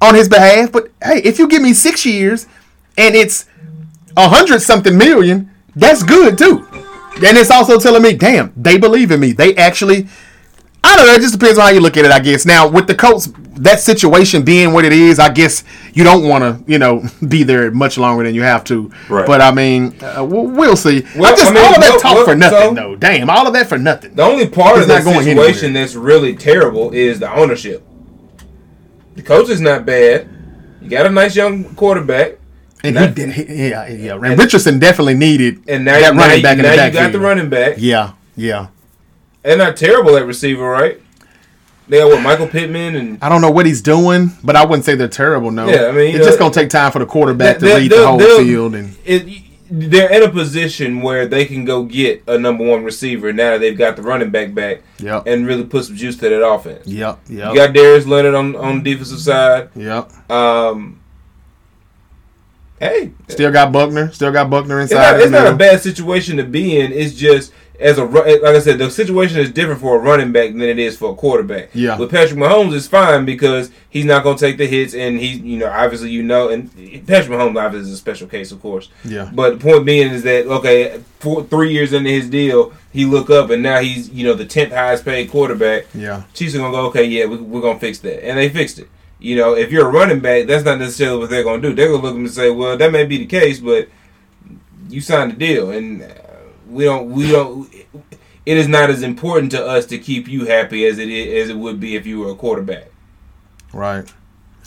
on his behalf, but hey, if you give me six years and it's a hundred something million, that's good too. And it's also telling me, damn, they believe in me. They actually, I don't know, it just depends on how you look at it, I guess. Now, with the Colts, that situation being what it is, I guess you don't want to, you know, be there much longer than you have to. Right. But, I mean, uh, we'll, we'll see. Well, I just I mean, all of that well, talk well, for nothing, so, though. Damn, all of that for nothing. The only part it's of that situation anywhere that's really terrible is the ownership. The coach is not bad. You got a nice young quarterback. And not, he did. He, yeah, yeah. And, and Richardson definitely needed and now, that now running back you, in the backfield. Now back you got field. the running back. Yeah, yeah. And not terrible at receiver, right? They got what, Michael Pittman and I don't know what he's doing, but I wouldn't say they're terrible. No, yeah, I mean, it's know, just gonna take time for the quarterback they, to lead the whole field. And it, they're in a position where they can go get a number one receiver now that they've got the running back back, yep, and really put some juice to that offense. Yep, yep. You got Darius Leonard on, on the defensive side. Yep. Um, hey. Still got Buckner. Still got Buckner inside. It's, not, it's not a bad situation to be in. It's just, as a like I said, the situation is different for a running back than it is for a quarterback. Yeah. But Patrick Mahomes is fine because he's not going to take the hits, and he, you know, obviously, you know, and Patrick Mahomes obviously is a special case, of course. Yeah. But the point being is that, okay, four, three years into his deal, he look up and now he's, you know, the tenth highest paid quarterback. Yeah. Chiefs are going to go, okay, yeah, we, we're going to fix that, and they fixed it. You know, if you're a running back, that's not necessarily what they're going to do. They're going to look at him and say, well, that may be the case, but you signed the deal, and We don't. We don't. It is not as important to us to keep you happy as it is, as it would be if you were a quarterback. Right.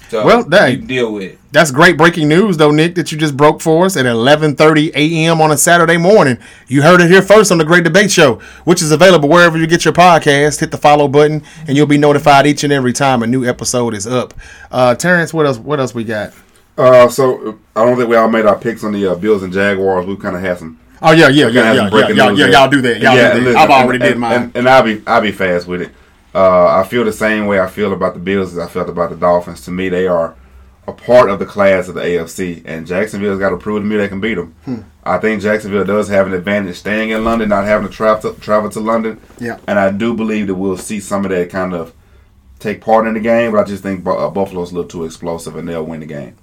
So well, that, you deal with it. That's great breaking news, though, Nick, that you just broke for us at eleven thirty a.m. on a Saturday morning. You heard it here first on The Great Debate Show, which is available wherever you get your podcast. Hit the follow button, and you'll be notified each and every time a new episode is up. Uh, Terrence, what else? What else we got? Uh, so I don't think we all made our picks on the uh, Bills and Jaguars. We kind of had some. Oh yeah, yeah, yeah, yeah, yeah, yeah, yeah. Y'all do that. Y'all yeah, do that. Listen, I've already and, did mine, and, and I'll be I'll be fast with it. Uh, I feel the same way I feel about the Bills as I felt about the Dolphins. To me, they are a part of the class of the A F C, and Jacksonville's got to prove to me they can beat them. Hmm. I think Jacksonville does have an advantage staying in London, not having to travel to, travel to London. Yeah, and I do believe that we'll see some of that kind of take part in the game, but I just think uh, Buffalo's a little too explosive, and they'll win the game.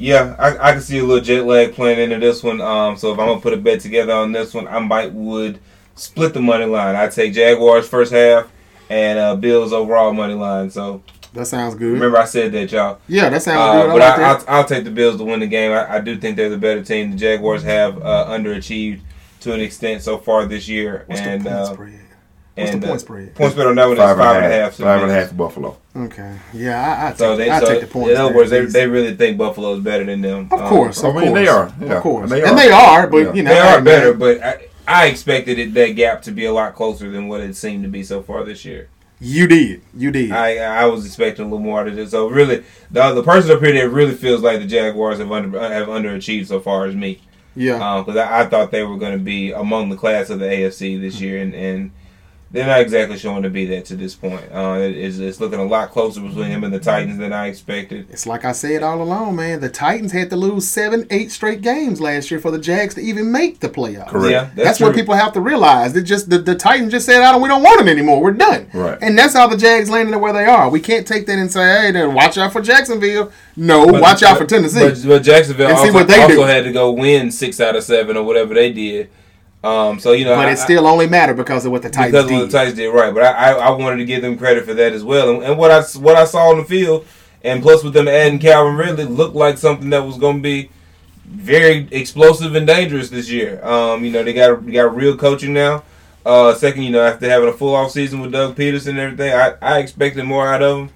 Yeah, I, I can see a little jet lag playing into this one. Um, so if I'm going to put a bet together on this one, I might would split the money line. I take Jaguars first half and uh, Bills overall money line. So that sounds good. Remember I said that, y'all. Yeah, that sounds uh, good. I but like I, that. I'll, I'll take the Bills to win the game. I, I do think they're the better team. The Jaguars have uh, underachieved to an extent so far this year. What's and, the point uh, spread? What's and, the point spread? Uh, point spread on that one is five and a half. Five and a half to Buffalo. Okay. Yeah, I, I, so take, they, I so take the point. In other words, they, they really think Buffalo is better than them. Of course. Um, of I mean, course. They are. Yeah. Of course. And they are, and they are but, yeah. you know. They are better, but I, I expected it, that gap to be a lot closer than what it seemed to be so far this year. You did. You did. I I was expecting a little more out of this. So, really, the, the person up here that really feels like the Jaguars have under have underachieved so far is me. Yeah. Because um, I, I thought they were going to be among the class of the A F C this mm-hmm. year, and... and they're not exactly showing to be that to this point. Uh, it, it's, it's looking a lot closer between him and the Titans than I expected. It's like I said all along, man. The Titans had to lose seven, eight straight games last year for the Jags to even make the playoffs. Correct. Yeah, that's that's what people have to realize. It just the, the Titans just said, "I don't, we don't want them anymore. We're done." Right. And that's how the Jags landed where they are. We can't take that and say, "Hey, then watch out for Jacksonville." No, but, watch but, out for Tennessee. But, but Jacksonville also, also had to go win six out of seven or whatever they did. Um, so you know, but it still I, only mattered because of what the Titans did. Because of what the Titans did, right? But I, I, I wanted to give them credit for that as well, and, and what I what I saw on the field, and plus with them adding Calvin Ridley, looked like something that was going to be very explosive and dangerous this year. Um, you know, they got they got real coaching now. Uh, second, you know, after having a full off season with Doug Peterson and everything, I, I expected more out of them.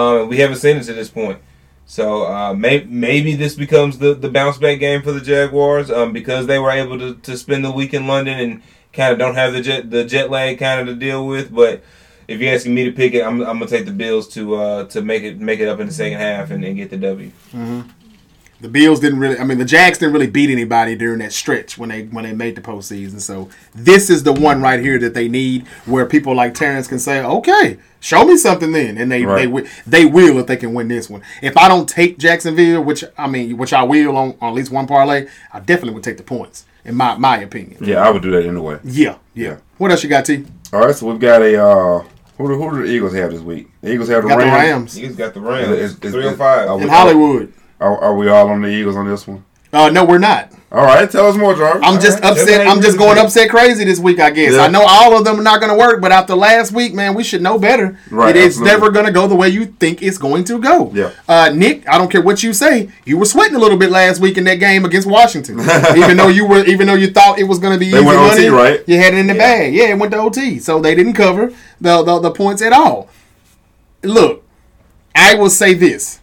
Um, we haven't seen it to this point. So uh, may, maybe this becomes the, the bounce-back game for the Jaguars um, because they were able to, to spend the week in London and kind of don't have the jet the jet lag kind of to deal with. But if you're asking me to pick it, I'm, I'm going to take the Bills to uh, to make it make it up in the second half and then get the W. Mm-hmm. The Bills didn't really – I mean, the Jags didn't really beat anybody during that stretch when they when they made the postseason. So this is the one right here that they need where people like Terrence can say, okay, show me something then. And they, right. they, they will if they can win this one. If I don't take Jacksonville, which I mean, which I will on, on at least one parlay, I definitely would take the points in my, my opinion. Yeah, I would do that anyway. Yeah, yeah. yeah. What else you got, T? All right, so we've got a uh... – Who do, who do the Eagles have this week? The Eagles have the got Rams. The Rams. Eagles got the Rams. It's, it's, three oh five. Are we, In Hollywood. Are, are we all on the Eagles on this one? Uh, no, we're not. All right. Tell us more, Jarvis. I'm all just right. upset. I'm just going upset crazy this week, I guess. Yeah. I know all of them are not going to work, but after last week, man, we should know better. Right, it's never going to go the way you think it's going to go. Yeah. Uh, Nick, I don't care what you say. You were sweating a little bit last week in that game against Washington. even though you were, even though you thought it was going to be they easy went O T, money. Right? You had it in the yeah. bag. Yeah, it went to O T. So they didn't cover the, the, the points at all. Look, I will say this.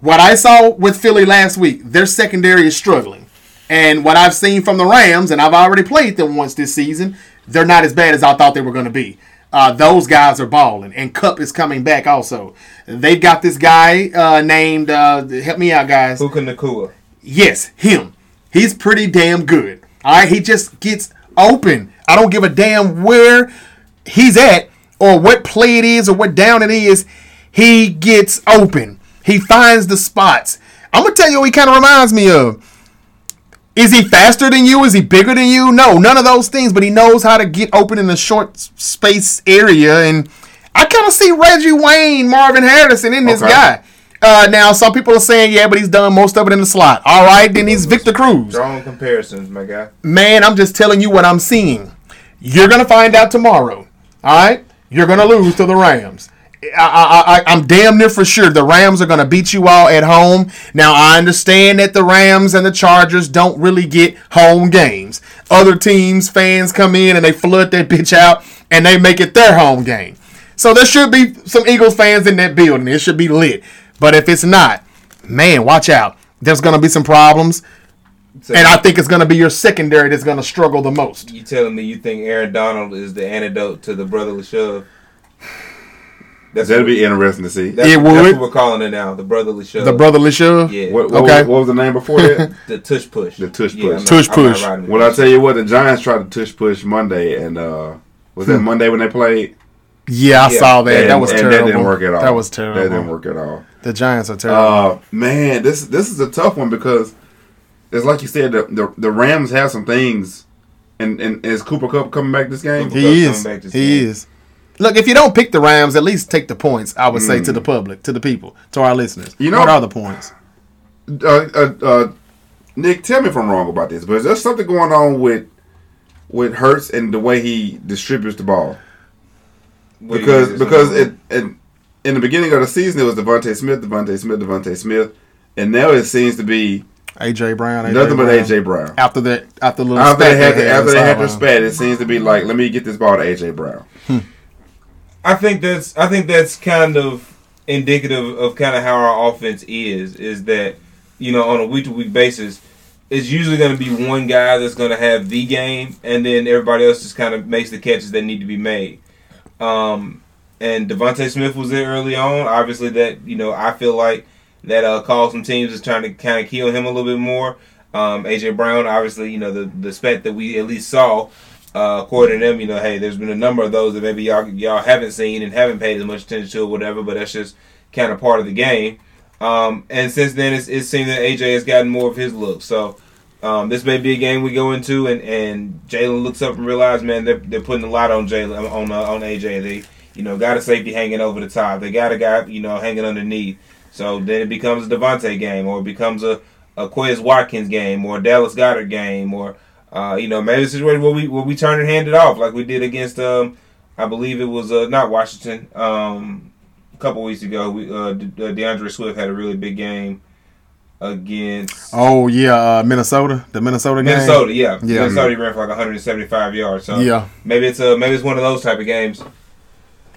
What I saw with Philly last week, their secondary is struggling. And what I've seen from the Rams, and I've already played them once this season, they're not as bad as I thought they were going to be. Uh, those guys are balling, and Kupp is coming back also. They've got this guy uh, named, uh, help me out, guys. Puka Nacua. Yes, him. He's pretty damn good. All right, he just gets open. I don't give a damn where he's at or what play it is or what down it is. He gets open. He finds the spots. I'm going to tell you what he kind of reminds me of. Is he faster than you? Is he bigger than you? No, none of those things, but he knows how to get open in a short space area. And I kind of see Reggie Wayne, Marvin Harrison in this okay. guy. Uh, now, some people are saying, yeah, but he's done most of it in the slot. All right, then he's Victor Cruz. Drawing comparisons, my guy. Man, I'm just telling you what I'm seeing. You're going to find out tomorrow. All right? You're going to lose to the Rams. I, I, I, I'm damn near for sure the Rams are going to beat you all at home. Now, I understand that the Rams and the Chargers don't really get home games. Other teams, fans come in and they flood that bitch out and they make it their home game. So there should be some Eagles fans in that building. It should be lit. But if it's not, man, watch out. There's going to be some problems. So and I think it's going to be your secondary that's going to struggle the most. You telling me you think Aaron Donald is the antidote to the brotherly shove? That's That'd what, be interesting to see. That's, it would. That's what we're calling it now, the brotherly shove. The brotherly shove? Yeah. What, what, okay. was, what was the name before that? The tush push. The tush push. Yeah, not, tush push. Well, I tell you what, the Giants tried to tush push Monday, and uh, was that Monday when they played? Yeah, I yeah. saw that. And, that was and terrible. That didn't work at all. That was terrible. That didn't work at all. The Giants are terrible. Uh, man, this this is a tough one because it's like you said, the the, the Rams have some things, and, and is Cooper Kupp coming back this game? Cooper he Kupp is. Back this he game. is. Look, if you don't pick the Rams, at least take the points, I would mm. say, to the public, to the people, to our listeners. You know, what are the points? Uh, uh, uh, Nick, tell me if I'm wrong about this, but is there something going on with with Hurts and the way he distributes the ball? What because because it, it, in the beginning of the season, it was Devontae Smith, Devontae Smith, Devontae Smith, and now it seems to be A J Brown. A J nothing Brown. But A J Brown. After that, after little after they had, they had after they had their spat, it seems to be like, let me get this ball to A J Brown. Hmm. I think that's I think that's kind of indicative of kind of how our offense is. Is that, you know, on a week to week basis, it's usually going to be one guy that's going to have the game, and then everybody else just kind of makes the catches that need to be made. Um, and Devontae Smith was there early on. Obviously, that, you know, I feel like that uh, caused some teams is trying to kind of kill him a little bit more. Um, A J Brown, obviously, you know, the the spat that we at least saw. Uh, according to them, you know, hey, there's been a number of those that maybe y'all y'all haven't seen and haven't paid as much attention to or whatever, but that's just kind of part of the game. Um, and since then, it's, it seems that A J has gotten more of his look. So um, this may be a game we go into, and, and Jalen looks up and realizes, man, they're they're putting a lot on Jalen on uh, on A J. They, you know, got a safety hanging over the top. They got a guy, you know, hanging underneath. So then it becomes a Devontae game, or it becomes a a Quez Watkins game, or a Dallas Goedert game, or Uh, you know, maybe this is where we where we turn and hand it off like we did against, um, I believe it was uh, not Washington, um, a couple weeks ago. We uh, De- DeAndre Swift had a really big game against. Oh yeah, uh, Minnesota, the Minnesota game. Minnesota, yeah, yeah. Minnesota ran for like one hundred seventy-five yards. So yeah, maybe it's a maybe it's one of those type of games.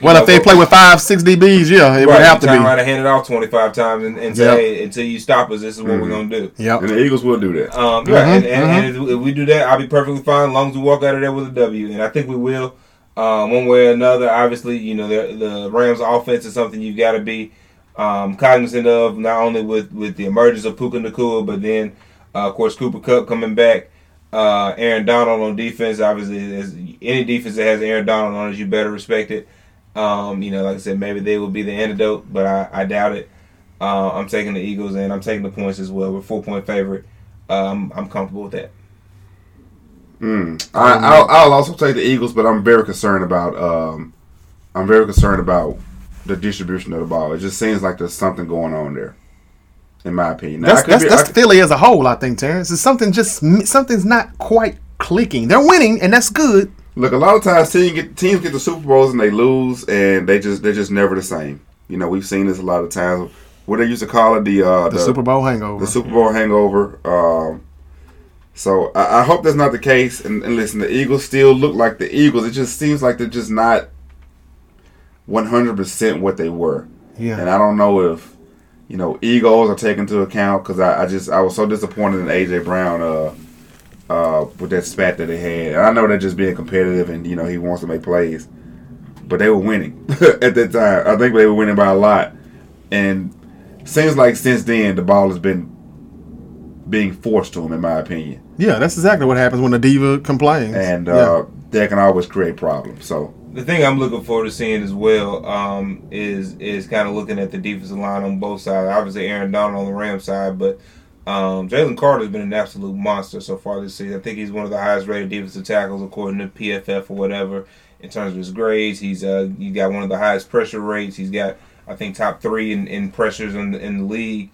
Well, know, if they play with five, six D Bs, yeah, it right, would have to be. Right, to hand it off twenty-five times and, and say, yep. hey, until you stop us, this is what mm-hmm. we're going to do. Yep. And the Eagles will do that. Um, mm-hmm, right, and, and, mm-hmm. and if we do that, I'll be perfectly fine as long as we walk out of there with a W. And I think we will, um, one way or another. Obviously, you know, the, the Rams' offense is something you've got to be um, cognizant of, not only with, with the emergence of Puka Nacua, but then, uh, of course, Cooper Kupp coming back. Uh, Aaron Donald on defense, obviously, as any defense that has Aaron Donald on it, you better respect it. Um, you know, like I said, maybe they will be the antidote, but I, I doubt it. Uh, I'm taking the Eagles and I'm taking the points as well. We're four point favorite. Um, I'm comfortable with that. Mm. I, I'll, I'll also take the Eagles, but I'm very concerned about. Um, I'm very concerned about the distribution of the ball. It just seems like there's something going on there, in my opinion. Now, that's that's, be, that's could, Philly as a whole. I think, Terrence, is something just something's not quite clicking. They're winning, and that's good. Look, a lot of times teams get teams get the Super Bowls and they lose, and they just they're just never the same. You know, we've seen this a lot of times. What they used to call it, the uh, the, the Super Bowl hangover. The Super Bowl hangover. Um, so I, I hope that's not the case. And, and listen, the Eagles still look like the Eagles. It just seems like they're just not one hundred percent what they were. Yeah. And I don't know if you know egos are taken into account because I, I just I was so disappointed in A J Brown. Uh, Uh, with that spat that they had. And I know they're just being competitive and, you know, he wants to make plays. But they were winning at that time. I think they were winning by a lot. And seems like since then the ball has been being forced to him, in my opinion. Yeah, that's exactly what happens when the diva complains. And uh, yeah. that can always create problems. So the thing I'm looking forward to seeing as well um, is is kind of looking at the defensive line on both sides. Obviously Aaron Donald on the Rams side, but Um, Jalen Carter's been an absolute monster so far this season. I think he's one of the highest rated defensive tackles according to P F F or whatever in terms of his grades. He's uh, he's got one of the highest pressure rates. He's got, I think, top three in, in pressures in the, in the league.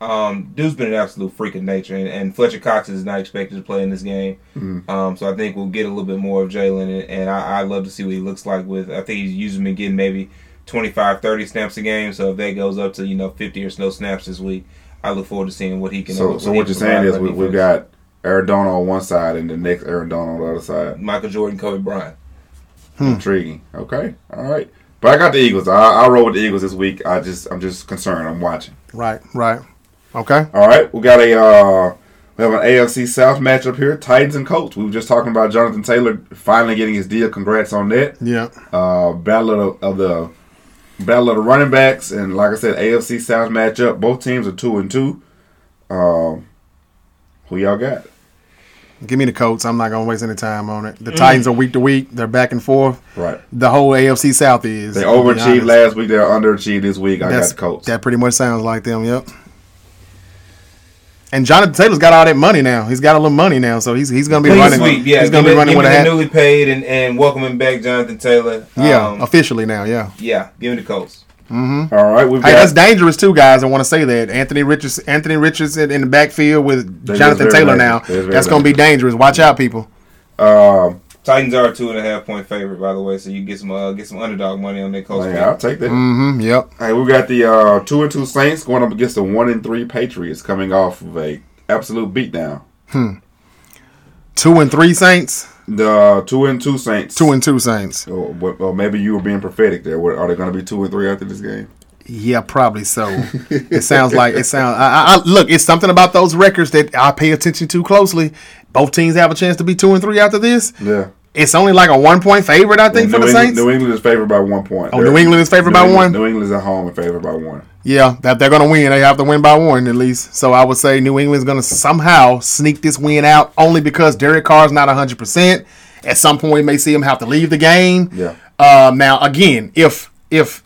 Um, dude's been an absolute freak of nature, and, and Fletcher Cox is not expected to play in this game. Mm-hmm. Um, so I think we'll get a little bit more of Jalen, and, and I, I love to see what he looks like with. I think he's usually been getting maybe twenty-five, thirty snaps a game. So if that goes up to, you know, fifty or so snaps this week, I look forward to seeing what he can do. So, so what you're saying is we, we've got Aaron Donald on one side and the next Aaron Donald on the other side. Michael Jordan, Kobe Bryant. Hmm. Intriguing. Okay. All right. But I got the Eagles. I, I roll with the Eagles this week. I just, I'm just concerned. I'm watching. Right, right. Okay. All right. We got a uh, we have an A F C South matchup here. Titans and Colts. We were just talking about Jonathan Taylor finally getting his deal. Congrats on that. Yeah. Uh, battle of, of the battle of the running backs, and like I said, A F C South matchup. Both teams are two and two. Um, who y'all got? Give me the Colts. I'm not going to waste any time on it. The mm. Titans are week to week. They're back and forth. Right. The whole A F C South is. They overachieved last week. They're underachieved this week. I That's, got the Colts. That pretty much sounds like them, yep. And Jonathan Taylor's got all that money now. He's got a little money now, so he's he's going to be running. Sweep. Yeah, he's going to be running with a hat. Newly paid and, and welcoming back Jonathan Taylor. Yeah, um, officially now, yeah. Yeah, give me the Colts. Mm-hmm. All right, we've got. Hey, that's dangerous too, guys. I want to say that Anthony Richardson, Anthony Richardson in the backfield with that Jonathan Taylor now. That's going to be dangerous. Watch out, people. Um, Titans are a two and a half point favorite, by the way. So you get some uh, get some underdog money on their Colts. Yeah, I'll take that. Mm-hmm. Yep. Hey, we got the uh, two and two Saints going up against the one and three Patriots, coming off of a absolute beatdown. Hmm. Two and three Saints. The two and two Saints. Two and two Saints. Or, or maybe you were being prophetic there. Are they going to be two and three after this game? Yeah, probably so. It sounds like it sounds. I, I, look, it's something about those records that I pay attention to closely. Both teams have a chance to be two and three after this. Yeah. It's only like a one point favorite, I think, New for the England, Saints. New England is favored by one point. Oh, they're, New England is favored New by England, one. New England is at home and favored by one. Yeah, that they're going to win. They have to win by one at least. So I would say New England's going to somehow sneak this win out, only because Derek Carr's not a hundred percent. At some point, we may see him have to leave the game. Yeah. Uh, now again, if if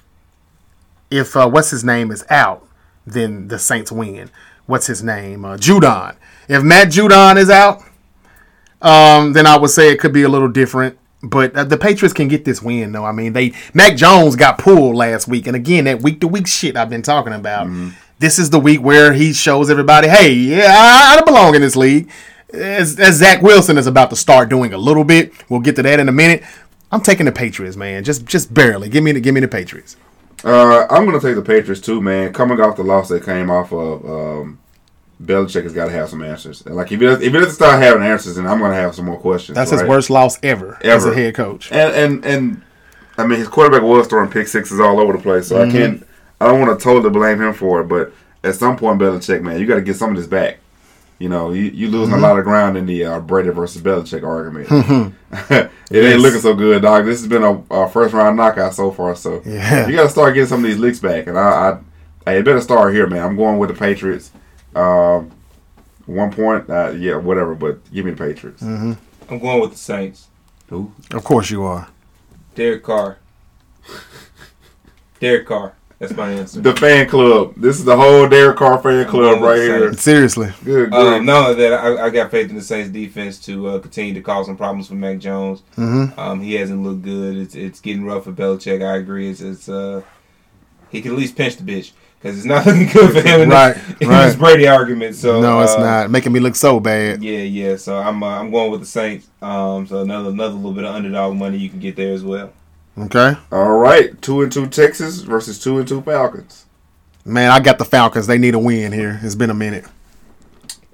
if uh, what's his name is out, then the Saints win. What's his name? Uh, Judon. If Matt Judon is out. Um, then I would say it could be a little different. But uh, the Patriots can get this win, though. I mean, they Mac Jones got pulled last week. And, again, that week-to-week shit I've been talking about. Mm-hmm. This is the week where he shows everybody, hey, yeah, I, I don't belong in this league. As, as Zach Wilson is about to start doing a little bit. We'll get to that in a minute. I'm taking the Patriots, man, just just barely. Give me the, give me the Patriots. Uh, I'm going to take the Patriots, too, man. Coming off the loss that came off of um... – Belichick has got to have some answers. Like if he doesn't, if he doesn't start having answers, then I'm going to have some more questions. That's right? His worst loss ever, ever as a head coach. And and and I mean, his quarterback was throwing pick sixes all over the place, so mm-hmm. I can't. I don't want to totally blame him for it, but at some point, Belichick, man, you got to get some of this back. You know, you you losing mm-hmm. a lot of ground in the uh, Brady versus Belichick argument. Mm-hmm. it yes. ain't looking so good, dog. This has been a, a first round knockout so far, so yeah. You got to start getting some of these licks back. And I, I, I it better start here, man. I'm going with the Patriots. Um, one point, uh, yeah, whatever, but give me the Patriots. Mm-hmm. I'm going with the Saints. Who? Of course you are. Derek Carr. Derek Carr. That's my answer. The fan club. This is the whole Derek Carr fan club right here. Seriously. Good, good. Um, no, that I, I got faith in the Saints defense to uh, continue to cause some problems for Mac Jones. Mm-hmm. Um, he hasn't looked good. It's it's getting rough for Belichick. I agree. It's, it's uh, he can at least pinch the bitch. Because it's not looking good for him in, right, this, in right. this Brady argument. So no, it's uh, not. Making me look so bad. Yeah, yeah. So I'm uh, I'm going with the Saints. Um, so another another little bit of underdog money you can get there as well. Okay. All right. Two and two Texas versus two and two Falcons. Man, I got the Falcons. They need a win here. It's been a minute.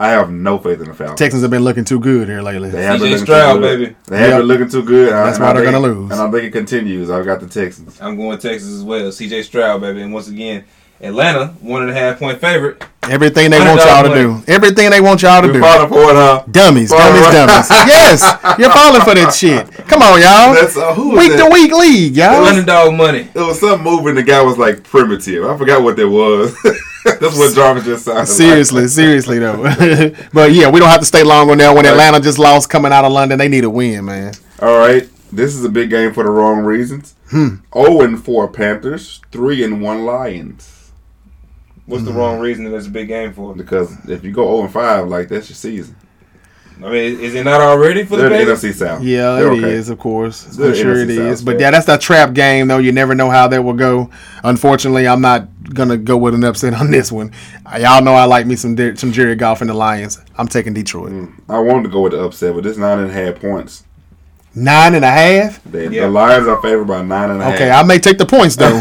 I have no faith in the Falcons. The Texans have been looking too good here lately. They have been Stroud, baby. They have yep. been looking too good. That's why they're going to lose. And I think it continues. I've got the Texans. I'm going Texas as well. C J Stroud, baby. And once again, Atlanta, one and a half point favorite. Everything they want y'all to do. Everything they want y'all to do. You're falling for it, huh? Dummies, dummies, dummies. Yes, you're falling for that shit. Come on, y'all. That's uh, who week to week league, y'all. Underdog money. It was some move and the guy was like primitive. I forgot what that was. That's what Jarvis just sounded seriously, like. Seriously, though. But yeah, we don't have to stay long on that. When Atlanta just lost coming out of London, they need a win, man. All right. This is a big game for the wrong reasons. Hmm. oh and four Panthers, three and one Lions. What's the wrong reason that that's a big game for? Because if you go oh and five, like, that's your season. I mean, is it not already for the Panthers? N F C South. Yeah, They're it okay. is, of course. I'm sure it is. South, but, yeah, that's that trap game, though. You never know how that will go. Unfortunately, I'm not going to go with an upset on this one. Y'all know I like me some De- some Jerry Goff and the Lions. I'm taking Detroit. Mm. I wanted to go with the upset, but this nine and a half points. Nine and a half? The, yeah. the Lions are favored by nine and a half. Okay, I may take the points, though.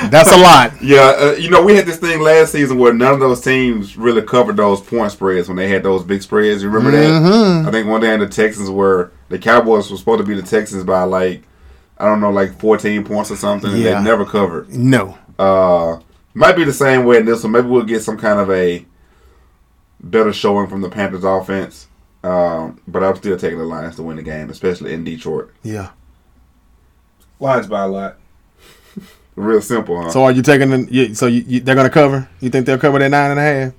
That's a lot. Yeah, uh, you know, we had this thing last season where none of those teams really covered those point spreads when they had those big spreads. You remember mm-hmm. that? I think one day in the Texans where the Cowboys were supposed to be the Texans by, like, I don't know, like fourteen points or something, and yeah. they never covered. No. Uh, might be the same way in this one. Maybe we'll get some kind of a better showing from the Panthers offense. Um, but I'm still taking the Lions to win the game, especially in Detroit. Yeah. Lions by a lot. Real simple, huh? So are you taking the, so you, you, they're going to cover? You think they'll cover that nine and a half?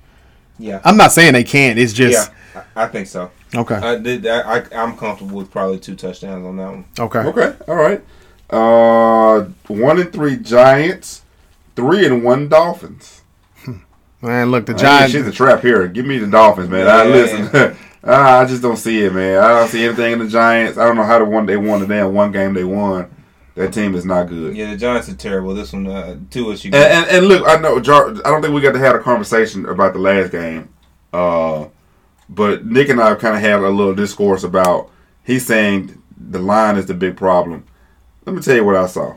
Yeah. I'm not saying they can't. It's just. Yeah, I, I think so. Okay. I did, I, I, I'm comfortable with probably two touchdowns on that one. Okay. Okay. All right. Uh, one and three Giants. Three and one Dolphins. Man, look, the Giants. She's a trap here. Give me the Dolphins, man. Yeah, I listen. Yeah. I just don't see it, man. I don't see anything in the Giants. I don't know how the one they won the damn one game they won. That team is not good. Yeah, the Giants are terrible. This one, uh, two is you. And, and and look, I know. Jar- I don't think we got to have a conversation about the last game, uh, but Nick and I kind of had a little discourse about. He's saying the line is the big problem. Let me tell you what I saw.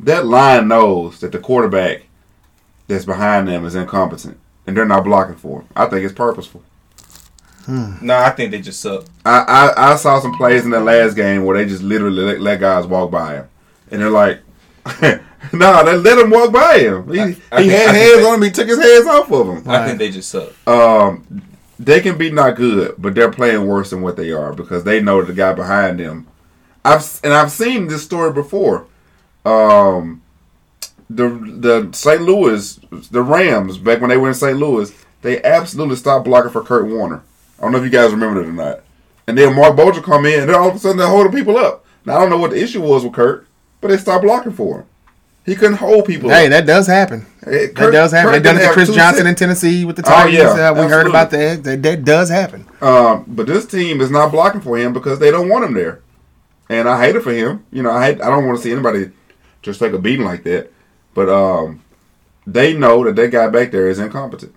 That line knows that the quarterback that's behind them is incompetent, and they're not blocking for him. I think it's purposeful. Hmm. No, I think they just suck. I, I, I saw some plays in the last game where they just literally let, let guys walk by him. And they're like, no, nah, they let him walk by him. He, I, I he think, had I hands they, on him. He took his hands off of him. I right. think they just suck. Um, they can be not good, but they're playing worse than what they are because they know the guy behind them. I've And I've seen this story before. Um, the the Saint Louis, the Rams, back when they were in Saint Louis, they absolutely stopped blocking for Kurt Warner. I don't know if you guys remember it or not. And then Mark Bolger come in, and then all of a sudden they're holding people up. Now, I don't know what the issue was with Kurt, but they stopped blocking for him. He couldn't hold people hey, up. Hey, that does happen. It, Kurt, that does happen. They've done it to Chris Johnson six. in Tennessee with the Titans. Oh, yeah, uh, we heard about that. That, that does happen. Um, but this team is not blocking for him because they don't want him there. And I hate it for him. You know, I hate, I don't want to see anybody just take a beating like that. But um, they know that that guy back there is incompetent.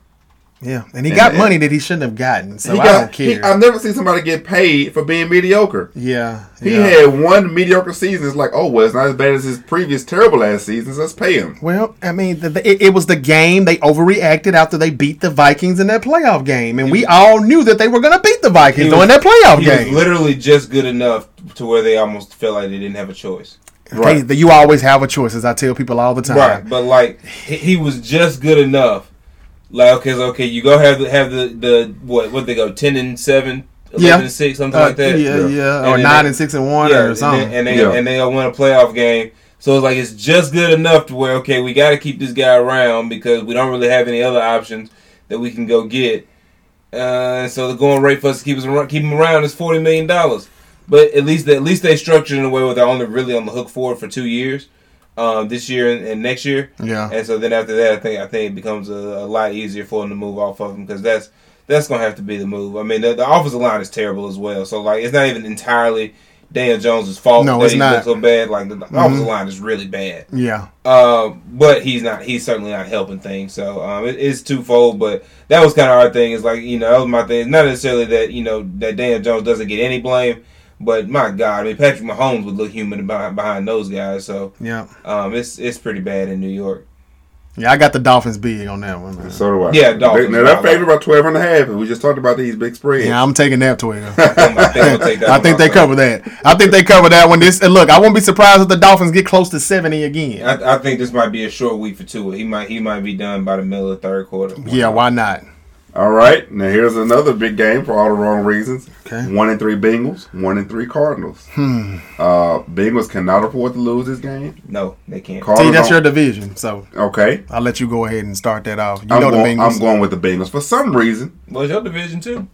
Yeah, and he and, got and, money that he shouldn't have gotten, so got, I don't care. He, I've never seen somebody get paid for being mediocre. Yeah. He yeah. had one mediocre season. It's like, oh, well, it's not as bad as his previous terrible-ass seasons. Let's pay him. Well, I mean, the, the, it, it was the game. They overreacted after they beat the Vikings in that playoff game, and he we was, all knew that they were going to beat the Vikings during that playoff he game. He was literally just good enough to where they almost felt like they didn't have a choice. Right. They, you always have a choice, as I tell people all the time. Right, but, like, he, he was just good enough. Like, okay, okay, you go have the, have the, the what, what they go, ten and seven, eleven and six, something uh, like that? Yeah, yeah, yeah. Or nine and six and one yeah, or something. And, then, and they yeah. and they win a playoff game. So it's like, it's just good enough to where, okay, we got to keep this guy around because we don't really have any other options that we can go get. Uh, so the going rate for us to keep, us around, keep him around is forty million dollars. But at least, at least they structured in a way where they're only really on the hook for it for two years. Um, this year and, and next year, yeah. And so then after that, I think I think it becomes a, a lot easier for them to move off of them because that's that's gonna have to be the move. I mean, the, the offensive line is terrible as well, so like it's not even entirely Daniel Jones' fault. No, that it's he not so bad. Like the, the mm-hmm. offensive line is really bad. Yeah. Uh, but he's not. He's certainly not helping things. So um, it, it's twofold. But that was kind of our thing. Is like you know that was my thing. It's not necessarily that you know that Daniel Jones doesn't get any blame. But my God, I mean Patrick Mahomes would look human behind, behind those guys. So yeah, um, it's it's pretty bad in New York. Yeah, I got the Dolphins big on that one. Man. So do I. Yeah, Dolphins. Now they're favored by twelve and a half. We just talked about these big spreads. Yeah, I'm taking that twelve. I think they cover that. I think they cover that one. This and look, I won't be surprised if the Dolphins get close to seventy again. I, I think this might be a short week for Tua. He might he might be done by the middle of the third quarter. Yeah, why not? All right, now here's another big game for all the wrong reasons. Okay. One and three Bengals, one and three Cardinals. Hmm. Uh, Bengals cannot afford to lose this game. No, they can't. Cardinals See, that's your division, so okay. I'll let you go ahead and start that off. You I'm know going, the Bengals. I'm going with the Bengals for some reason. Well, it's your division too.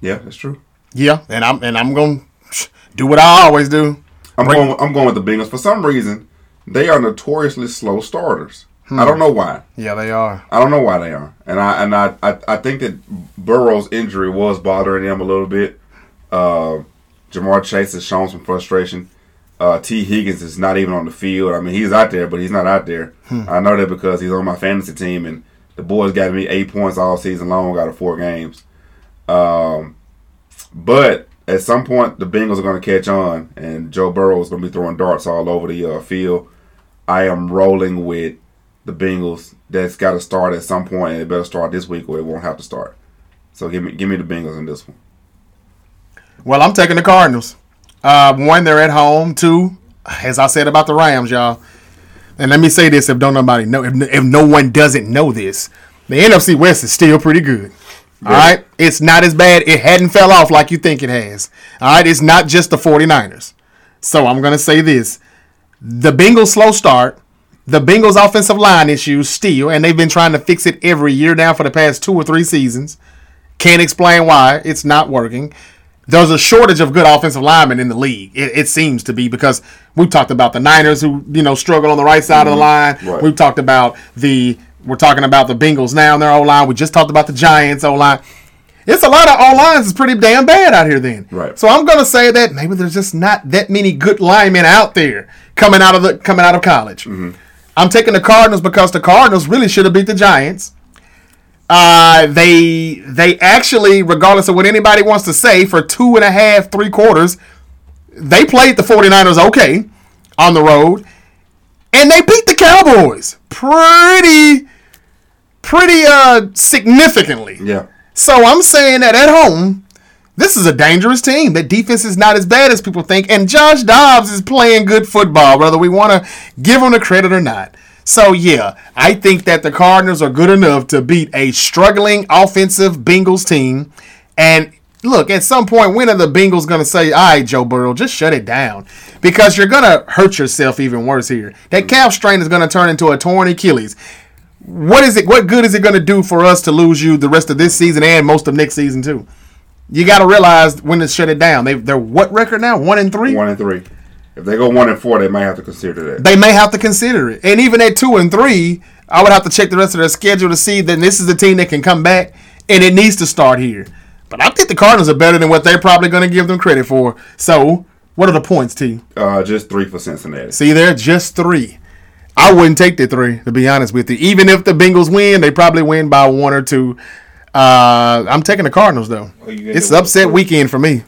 Yeah, that's true. Yeah, and I'm and I'm going to do what I always do. I'm Bring- going. I'm going with the Bengals for some reason. They are notoriously slow starters. Hmm. I don't know why. Yeah, they are. I don't know why they are. And I and I, I, I think that Burrow's injury was bothering them a little bit. Uh, Jamar Chase has shown some frustration. Uh, T. Higgins is not even on the field. I mean, he's out there, but he's not out there. Hmm. I know that because he's on my fantasy team, and the boys got me eight points all season long out of four games. Um, but at some point, the Bengals are going to catch on, and Joe Burrow is going to be throwing darts all over the uh, field. I am rolling with the Bengals. That's got to start at some point, and it better start this week, or it won't have to start. So give me, give me the Bengals in this one. Well, I'm taking the Cardinals. Uh, one, they're at home. Two, as I said about the Rams, y'all, and let me say this, if don't nobody know, if, if no one doesn't know this, the N F C West is still pretty good. Yeah. All right? It's not as bad. It hadn't fell off like you think it has. All right? It's not just the 49ers. So I'm going to say this. The Bengals' slow start, the Bengals' offensive line issues still, and they've been trying to fix it every year now for the past two or three seasons. Can't explain why. It's not working. There's a shortage of good offensive linemen in the league. It, it seems to be, because we've talked about the Niners who, you know, struggle on the right side mm-hmm. of the line. Right. We've talked about the we're talking about the Bengals now in their O-line. We just talked about the Giants O-line. It's a lot of O-lines is pretty damn bad out here then. Right. So I'm going to say that maybe there's just not that many good linemen out there coming out of the coming out of college. Mm-hmm. I'm taking the Cardinals because the Cardinals really should have beat the Giants. Uh, they they actually, regardless of what anybody wants to say, for two and a half, three quarters, they played the 49ers okay on the road. And they beat the Cowboys pretty, pretty uh, significantly. Yeah. So I'm saying that at home, this is a dangerous team. That defense is not as bad as people think. And Josh Dobbs is playing good football, whether we want to give him the credit or not. So, yeah, I think that the Cardinals are good enough to beat a struggling offensive Bengals team. And, look, at some point, when are the Bengals going to say, all right, Joe Burrow, just shut it down? Because you're going to hurt yourself even worse here. That calf strain is going to turn into a torn Achilles. What is it? What good is it going to do for us to lose you the rest of this season and most of next season, too? You got to realize when to shut it down. They, they're what record now? One and three? One and three. If they go one and four, they may have to consider that. They may have to consider it. And even at two and three, I would have to check the rest of their schedule to see that this is a team that can come back, and it needs to start here. But I think the Cardinals are better than what they're probably going to give them credit for. So, what are the points, T? Uh, just three for Cincinnati. See there? Just three. I wouldn't take the three, to be honest with you. Even if the Bengals win, they probably win by one or two. Uh, I'm taking the Cardinals, though. Oh, it's upset weekend for me.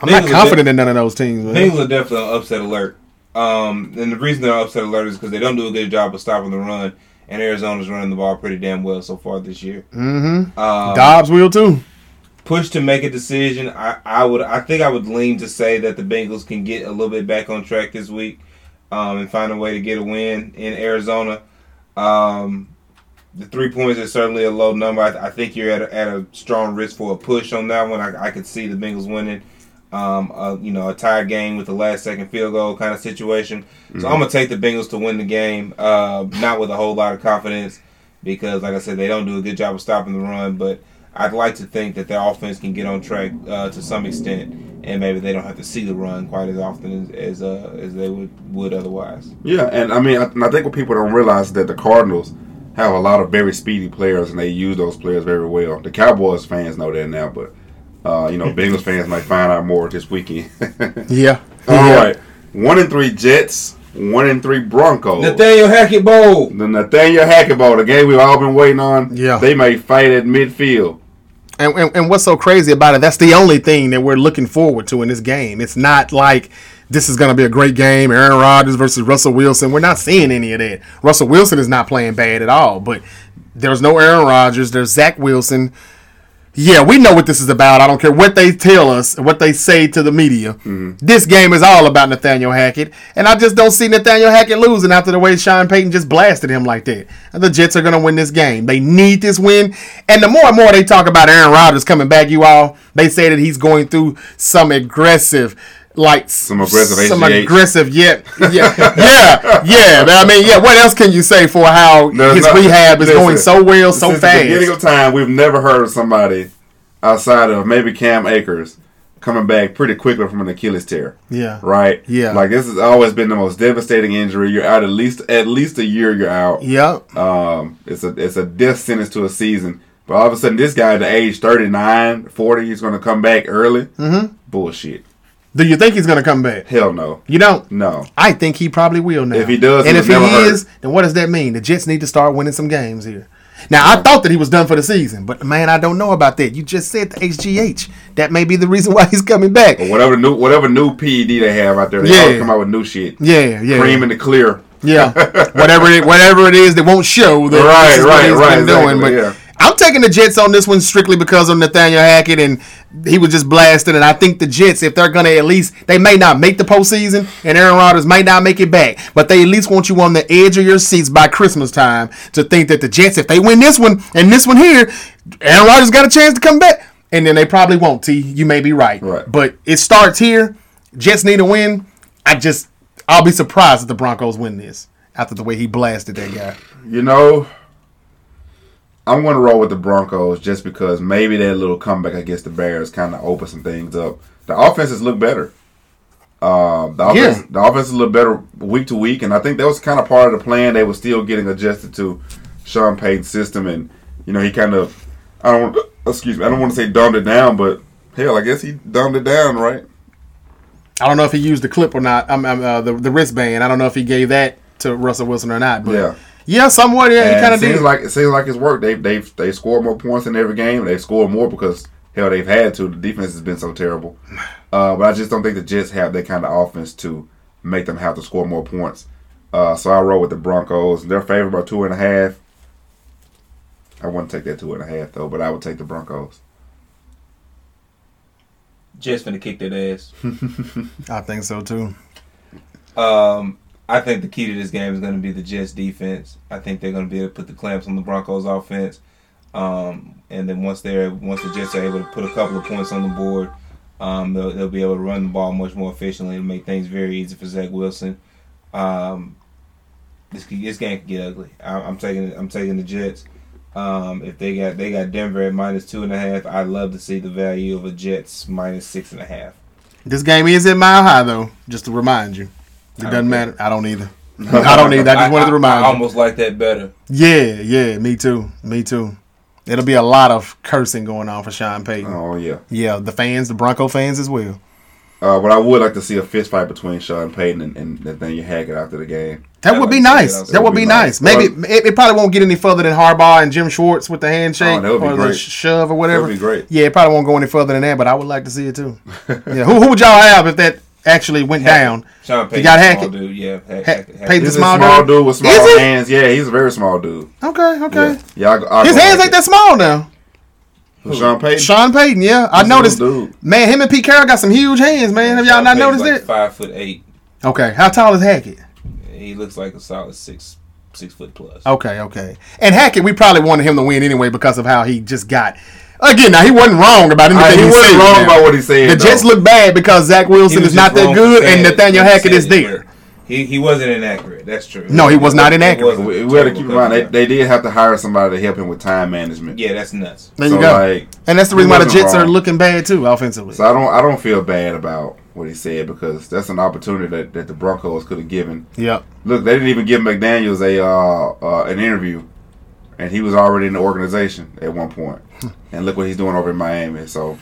I'm Bengals not confident de- in none of those teams. Man. Bengals are definitely on upset alert. Um, and the reason they're on upset alert is because they don't do a good job of stopping the run, and Arizona's running the ball pretty damn well so far this year. Mm-hmm. Um, Dobbs will, too. Push to make a decision. I, I would. I think I would lean to say that the Bengals can get a little bit back on track this week um, and find a way to get a win in Arizona. Um, the three points is certainly a low number. I, I think you're at a, at a strong risk for a push on that one. I, I could see the Bengals winning. Um, a, you know, a tied game with the last second field goal kind of situation. So mm-hmm. I'm going to take the Bengals to win the game, uh, not with a whole lot of confidence because, like I said, they don't do a good job of stopping the run, but I'd like to think that their offense can get on track uh, to some extent, and maybe they don't have to see the run quite as often as as, uh, as they would, would otherwise. Yeah, and I mean, I, I think what people don't realize is that the Cardinals have a lot of very speedy players, and they use those players very well. The Cowboys fans know that now, but Uh, you know, Bengals fans might find out more this weekend. yeah. All yeah. right. One and three Jets. One and three Broncos. Nathaniel Hackett Bowl. The Nathaniel Hackett Bowl, the game we've all been waiting on. Yeah. They may fight at midfield. And, and and what's so crazy about it? That's the only thing that we're looking forward to in this game. It's not like this is going to be a great game. Aaron Rodgers versus Russell Wilson. We're not seeing any of that. Russell Wilson is not playing bad at all. But there's no Aaron Rodgers. There's Zach Wilson. Yeah, we know what this is about. I don't care what they tell us, what they say to the media. Mm-hmm. This game is all about Nathaniel Hackett, and I just don't see Nathaniel Hackett losing after the way Sean Payton just blasted him like that. And the Jets are going to win this game. They need this win, and the more and more they talk about Aaron Rodgers coming back, you all, they say that he's going through some aggressive, like some aggressive, some H G H. aggressive. Yeah, yeah, yeah, yeah. I mean, yeah. What else can you say for how no, his no, rehab is listen, going so well, so since fast? Since the beginning of time, we've never heard of somebody outside of maybe Cam Akers coming back pretty quickly from an Achilles tear. Yeah, right. Yeah, like this has always been the most devastating injury. You're out at least at least a year. You're out. Yep. Um, it's a it's a death sentence to a season. But all of a sudden, this guy at the age thirty-nine, forty, he's going to come back early. Mm-hmm. Bullshit. Do you think he's going to come back? Hell no. You don't? No. I think he probably will now. If he does, and if he is, then what does that mean? The Jets need to start winning some games here. Now, yeah. I thought that he was done for the season, but, man, I don't know about that. You just said the H G H. That may be the reason why he's coming back. Or whatever new whatever new P E D they have out there, they yeah. always come out with new shit. Yeah, yeah. Cream in the clear. Yeah. whatever, it, whatever it is that won't show that right, this is right, what he's right, been exactly, doing. But yeah. I'm taking the Jets on this one strictly because of Nathaniel Hackett, and he was just blasted. And I think the Jets, if they're going to at least, they may not make the postseason, and Aaron Rodgers may not make it back, but they at least want you on the edge of your seats by Christmas time to think that the Jets, if they win this one and this one here, Aaron Rodgers got a chance to come back. And then they probably won't, T. You may be right. right. But it starts here. Jets need a win. I just, I'll be surprised if the Broncos win this after the way he blasted that guy. You know, I'm going to roll with the Broncos just because maybe that little comeback against the Bears kind of opens some things up. The offenses look better. Uh, the, offense, yeah. the offenses look better week to week, and I think that was kind of part of the plan. They were still getting adjusted to Sean Payton's system, and, you know, he kind of, I don't want Excuse me, I don't want to say dumbed it down, but hell, I guess he dumbed it down, right? I don't know if he used the clip or not. I'm, I'm uh, the, the wristband. I don't know if he gave that to Russell Wilson or not. But yeah, yeah, somewhat. Yeah, and he kind of did. Like, it seems like it's worked. They they they scored more points in every game. They scored more because hell, they've had to. The defense has been so terrible. Uh, but I just don't think the Jets have that kind of offense to make them have to score more points. Uh, so I roll with the Broncos. They're favored by two and a half. I wouldn't take that two and a half, though, but I would take the Broncos. Jets finna kick that ass. I think so, too. Um, I think the key to this game is going to be the Jets defense. I think they're going to be able to put the clamps on the Broncos offense. Um, and then once they're once the Jets are able to put a couple of points on the board, um, they'll, they'll be able to run the ball much more efficiently and make things very easy for Zach Wilson. Um, this, this game could get ugly. I, I'm taking I'm taking the Jets. Um, if they got they got Denver at minus two and a half, I'd love to see the value of a Jets minus six and a half. This game is at Mile High, though, just to remind you. It doesn't care. matter. I don't either. I don't either. I just I, wanted to remind I, I you. I almost like that better. Yeah, yeah, me too. Me too. It'll be a lot of cursing going on for Sean Payton. Oh, yeah. Yeah, the fans, the Bronco fans as well. Uh, but I would like to see a fist fight between Sean Payton and, and Nathaniel Hackett after the game. That would, like be nice. that, that would be nice. That would be nice. Maybe it, it probably won't get any further than Harbaugh and Jim Schwartz with the handshake oh, or great. the shove or whatever. That would be great. Yeah, it probably won't go any further than that, but I would like to see it too. yeah, who, who would y'all have if that actually went Hackett. down? Sean Payton, small dude. Yeah, Hackett. Hackett. Payton's a small, small dude with small Is hands. It? Yeah, he's a very small dude. Okay, okay. Yeah, yeah I, I his hands ain't like that small now. Who? Sean Payton. Sean Payton, yeah. He's I noticed. Man, him and Pete Carroll got some huge hands, man. Have y'all Sean not Payton's noticed like it? Five foot eight. Okay. How tall is Hackett? He looks like a solid six six foot plus. Okay, okay. And Hackett, we probably wanted him to win anyway because of how he just got. Again, now he wasn't wrong about anything. I, he, he wasn't said, wrong now. about what he said. The though. Jets look bad because Zach Wilson is not that good, and Nathaniel Hackett is there. He he wasn't inaccurate. That's true. No, he was not inaccurate. We, we had to keep in mind they, they did have to hire somebody to help him with time management. Yeah, that's nuts. There so you go. Like, and that's the reason why the Jets wrong. are looking bad too offensively. So I don't I don't feel bad about what he said because that's an opportunity that, that the Broncos could have given. Yep. Look, they didn't even give McDaniels a uh, uh, an interview, and he was already in the organization at one point. And look what he's doing over in Miami. So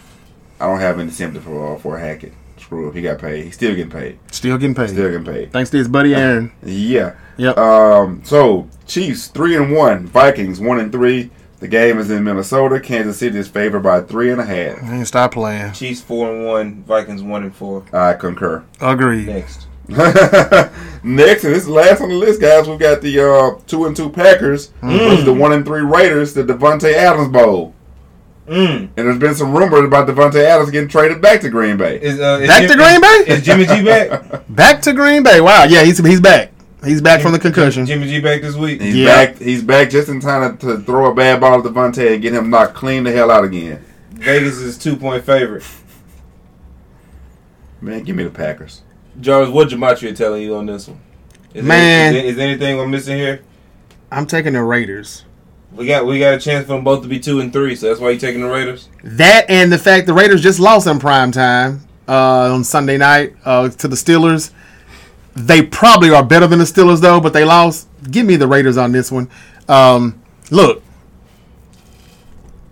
I don't have any sympathy for uh, for Hackett. Screw up. He got paid. He's still getting paid. Still getting paid. Still getting paid. Thanks to his buddy Aaron. yeah. Yep. Um, so, Chiefs, three and one. Vikings, one and three. The game is in Minnesota. Kansas City is favored by three and a half. Man, stop playing. Chiefs, four and one. Vikings, one and four. I concur. Agreed. Next. Next, and this is last on the list, guys. We've got the uh, two and two Packers mm. versus the one and three Raiders, the Devontae Adams Bowl. Mm. And there's been some rumors about Devontae Adams getting traded back to Green Bay. Is, uh, is back Jim, to Green Bay? Is, is Jimmy G back? Back to Green Bay. Wow. Yeah, he's he's back. He's back Jim, from the concussion. Jimmy G back this week. He's yeah. back. He's back just in time to throw a bad ball at Devontae and get him knocked clean the hell out again. Vegas is two point favorite. Man, give me the Packers. Jarvis, what Gematria telling you on this one? Is Man, there, is, there, is there anything I'm missing here? I'm taking the Raiders. We got we got a chance for them both to be two and three, so that's why you're taking the Raiders. That and the fact the Raiders just lost in prime time uh, on Sunday night uh, to the Steelers. They probably are better than the Steelers though, but they lost. Give me the Raiders on this one. Um, look,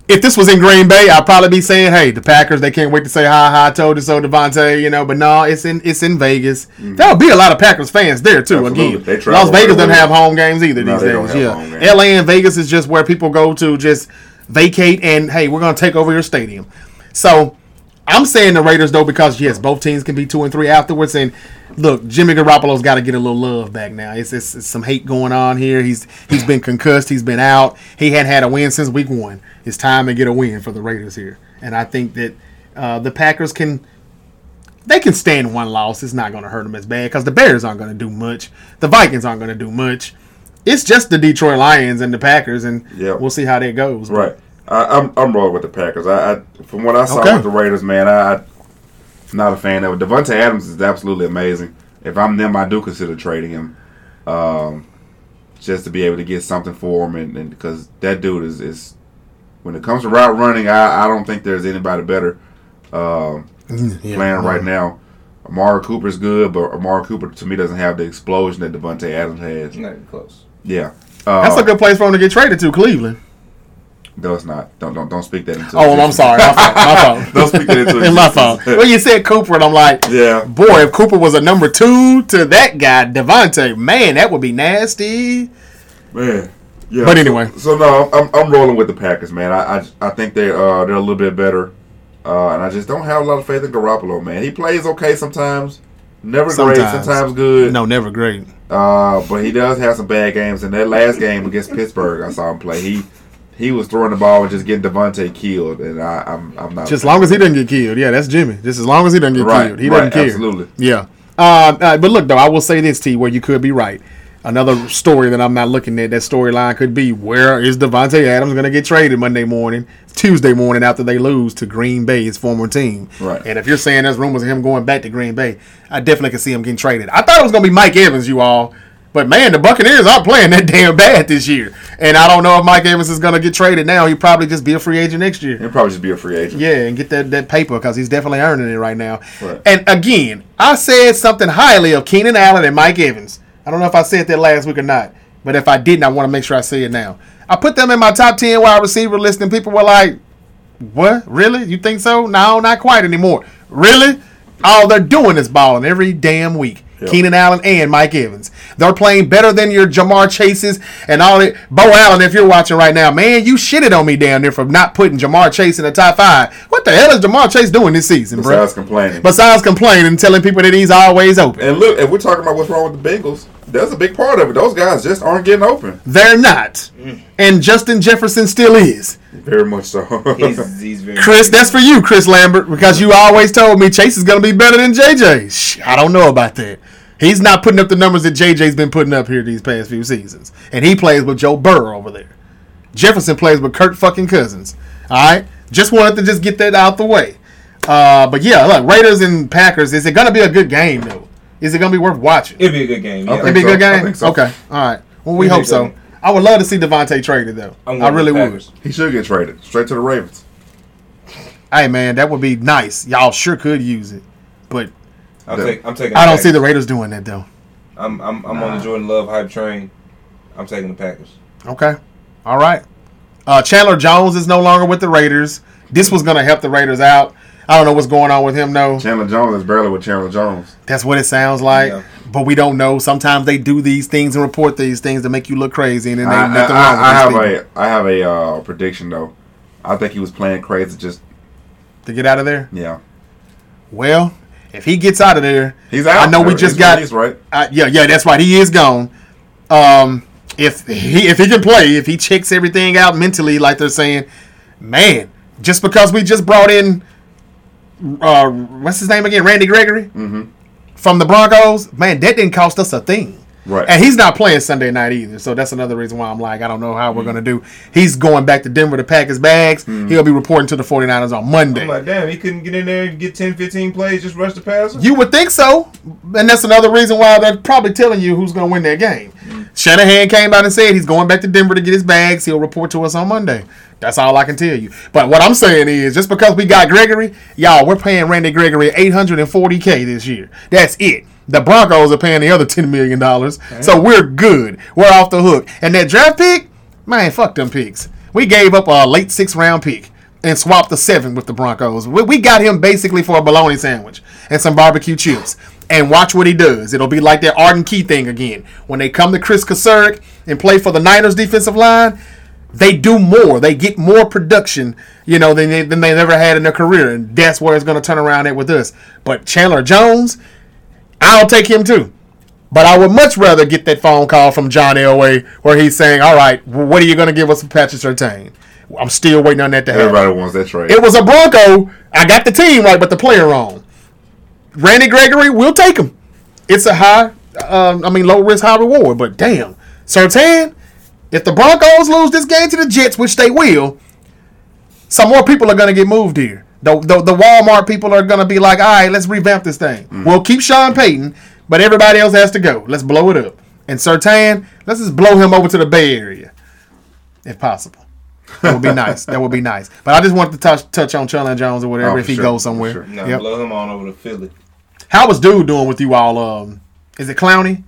if this was in Green Bay, I'd probably be saying, "Hey, the Packers, they can't wait to say hi, hi, I told you so, Devontae." You know, but no, it's in it's in Vegas. Mm-hmm. There'll be a lot of Packers fans there too. Absolutely. Again, Las Vegas doesn't have home games either no, these days. Yeah, L A and Vegas is just where people go to just vacate and hey, we're gonna take over your stadium. So I'm saying the Raiders, though, because, yes, both teams can be two and three afterwards. And, look, Jimmy Garoppolo's got to get a little love back now. It's, it's, it's some hate going on here. He's He's been concussed. He's been out. He hadn't had a win since week one. It's time to get a win for the Raiders here. And I think that uh, the Packers can – they can stand one loss. It's not going to hurt them as bad because the Bears aren't going to do much. The Vikings aren't going to do much. It's just the Detroit Lions and the Packers, and yep. we'll see how that goes. Right. I, I'm I'm rolling with the Packers. I, I from what I saw okay. with the Raiders, man, I, I'm not a fan of it. Devontae Adams is absolutely amazing. If I'm them, I do consider trading him, um, just to be able to get something for him, and, and because that dude is, is when it comes to route running, I, I don't think there's anybody better uh, yeah, playing yeah. right now. Amari Cooper's good, but Amari Cooper to me doesn't have the explosion that Devontae Adams has. Not even close. Yeah, uh, that's a good place for him to get traded to, Cleveland. No, it's not. Don't don't don't speak that into. Oh, well, I'm sorry. My fault. My fault. Don't speak that into. It's my fault. Well, you said Cooper, and I'm like, yeah, boy, if Cooper was a number two to that guy, Devontae, man, that would be nasty. Man, yeah. But anyway, so, so no, I'm I'm rolling with the Packers, man. I I, I think they uh they're a little bit better, uh, and I just don't have a lot of faith in Garoppolo, man. He plays okay sometimes, never sometimes. great, sometimes good. No, never great. Uh, but he does have some bad games. In that last game against Pittsburgh, I saw him play. He. He was throwing the ball and just getting Devontae killed, and I, I'm I'm not. Just as long as he doesn't get killed, yeah, that's Jimmy. Just as long as he doesn't get right, killed, he right, doesn't care. Absolutely, yeah. Uh, uh, but look, though, I will say this, T, where you could be right. Another story that I'm not looking at. That storyline could be, where is Devontae Adams going to get traded Monday morning, Tuesday morning after they lose to Green Bay, his former team? Right. And if you're saying there's rumors of him going back to Green Bay, I definitely could see him getting traded. I thought it was going to be Mike Evans, you all. But, man, the Buccaneers aren't playing that damn bad this year. And I don't know if Mike Evans is going to get traded now. He'll probably just be a free agent next year. He'll probably just be a free agent. Yeah, and get that, that paper because he's definitely earning it right now. Right. And, again, I said something highly of Keenan Allen and Mike Evans. I don't know if I said that last week or not. But if I didn't, I want to make sure I say it now. I put them in my top ten wide receiver list, and people were like, what? Really? You think so? No, not quite anymore. Really? All they're doing is balling every damn week. Yep. Keenan Allen and Mike Evans. They're playing better than your Jamar Chases and all that. Bo Allen, if you're watching right now, man, you shitted on me down there for not putting Jamar Chase in the top five. What the hell is Jamar Chase doing this season, bro? Besides complaining. Besides complaining and telling people that he's always open. And look, if we're talking about what's wrong with the Bengals, that's a big part of it. Those guys just aren't getting open. They're not. Mm. And Justin Jefferson still is. Very much so. he's, he's very Chris, that's for you, Chris Lambert, because you always told me Chase is going to be better than J J. Shh, I don't know about that. He's not putting up the numbers that J J's been putting up here these past few seasons. And he plays with Joe Burrow over there. Jefferson plays with Kirk fucking Cousins. All right? Just wanted to just get that out the way. Uh, but, yeah, look, Raiders and Packers, is it going to be a good game, though? Is it going to be worth watching? It'd be a good game. Yeah. It'd be so. a good game? I think so. Okay. All right. Well, we It'd hope so. Game. I would love to see Devontae traded, though. I really would. He should get traded. Straight to the Ravens. Hey, man, that would be nice. Y'all sure could use it. But I'll take, I'm taking I don't Packers. see the Raiders doing that, though. I'm I'm, I'm nah. on the Jordan Love hype train. I'm taking the Packers. Okay. All right. Uh, Chandler Jones is no longer with the Raiders. This was going to help the Raiders out. I don't know what's going on with him, though. Chandler Jones is barely with Chandler Jones. That's what it sounds like. Yeah. But we don't know. Sometimes they do these things and report these things to make you look crazy, and then ain't nothing I, I, wrong with these people. I have a uh, prediction, though. I think he was playing crazy just to get out of there? Yeah. Well, if he gets out of there, he's out. I know we just got. He's right. I, yeah, yeah, that's right. He is gone. Um, if he if he can play, if he checks everything out mentally, like they're saying, man, just because we just brought in, uh, what's his name again, Randy Gregory mm-hmm. from the Broncos, man, that didn't cost us a thing. Right. And he's not playing Sunday night either, so that's another reason why I'm like, I don't know how mm-hmm. we're going to do. He's going back to Denver to pack his bags. Mm-hmm. He'll be reporting to the 49ers on Monday. I'm like, damn, he couldn't get in there and get ten, fifteen plays, just rush the passer? You would think so. And that's another reason why they're probably telling you who's going to win that game. Mm-hmm. Shanahan came out and said he's going back to Denver to get his bags. He'll report to us on Monday. That's all I can tell you. But what I'm saying is, just because we got Gregory, y'all, we're paying Randy Gregory eight hundred forty thousand dollars this year. That's it. The Broncos are paying the other ten million dollars. Damn. So we're good. We're off the hook. And that draft pick, man, fuck them picks. We gave up a late six round pick and swapped the seven with the Broncos. We got him basically for a bologna sandwich and some barbecue chips. And watch what he does. It'll be like that Arden Key thing again. When they come to Chris Kasurik and play for the Niners defensive line, they do more. They get more production, you know, than they, than they ever had in their career. And that's where it's going to turn around at with us. But Chandler Jones, I'll take him too. But I would much rather get that phone call from John Elway where he's saying, all right, what are you going to give us for Patrick Surtain? I'm still waiting on that to happen. Everybody wants that trade. It was a Bronco. I got the team right, but the player wrong. Randy Gregory, we'll take him. It's a high, um, I mean, low risk, high reward. But damn, Surtain, if the Broncos lose this game to the Jets, which they will, some more people are going to get moved here. The, the, the Walmart people are going to be like, all right, let's revamp this thing. Mm-hmm. We'll keep Sean Payton, but everybody else has to go. Let's blow it up. And Surtain, let's just blow him over to the Bay Area, if possible. That would be nice. That would be nice. But I just wanted to touch touch on Chandler Jones or whatever oh, if he sure. goes somewhere. Sure. No, yep. Blow him on over to Philly. How was dude doing with you all? Um, is it Clowney?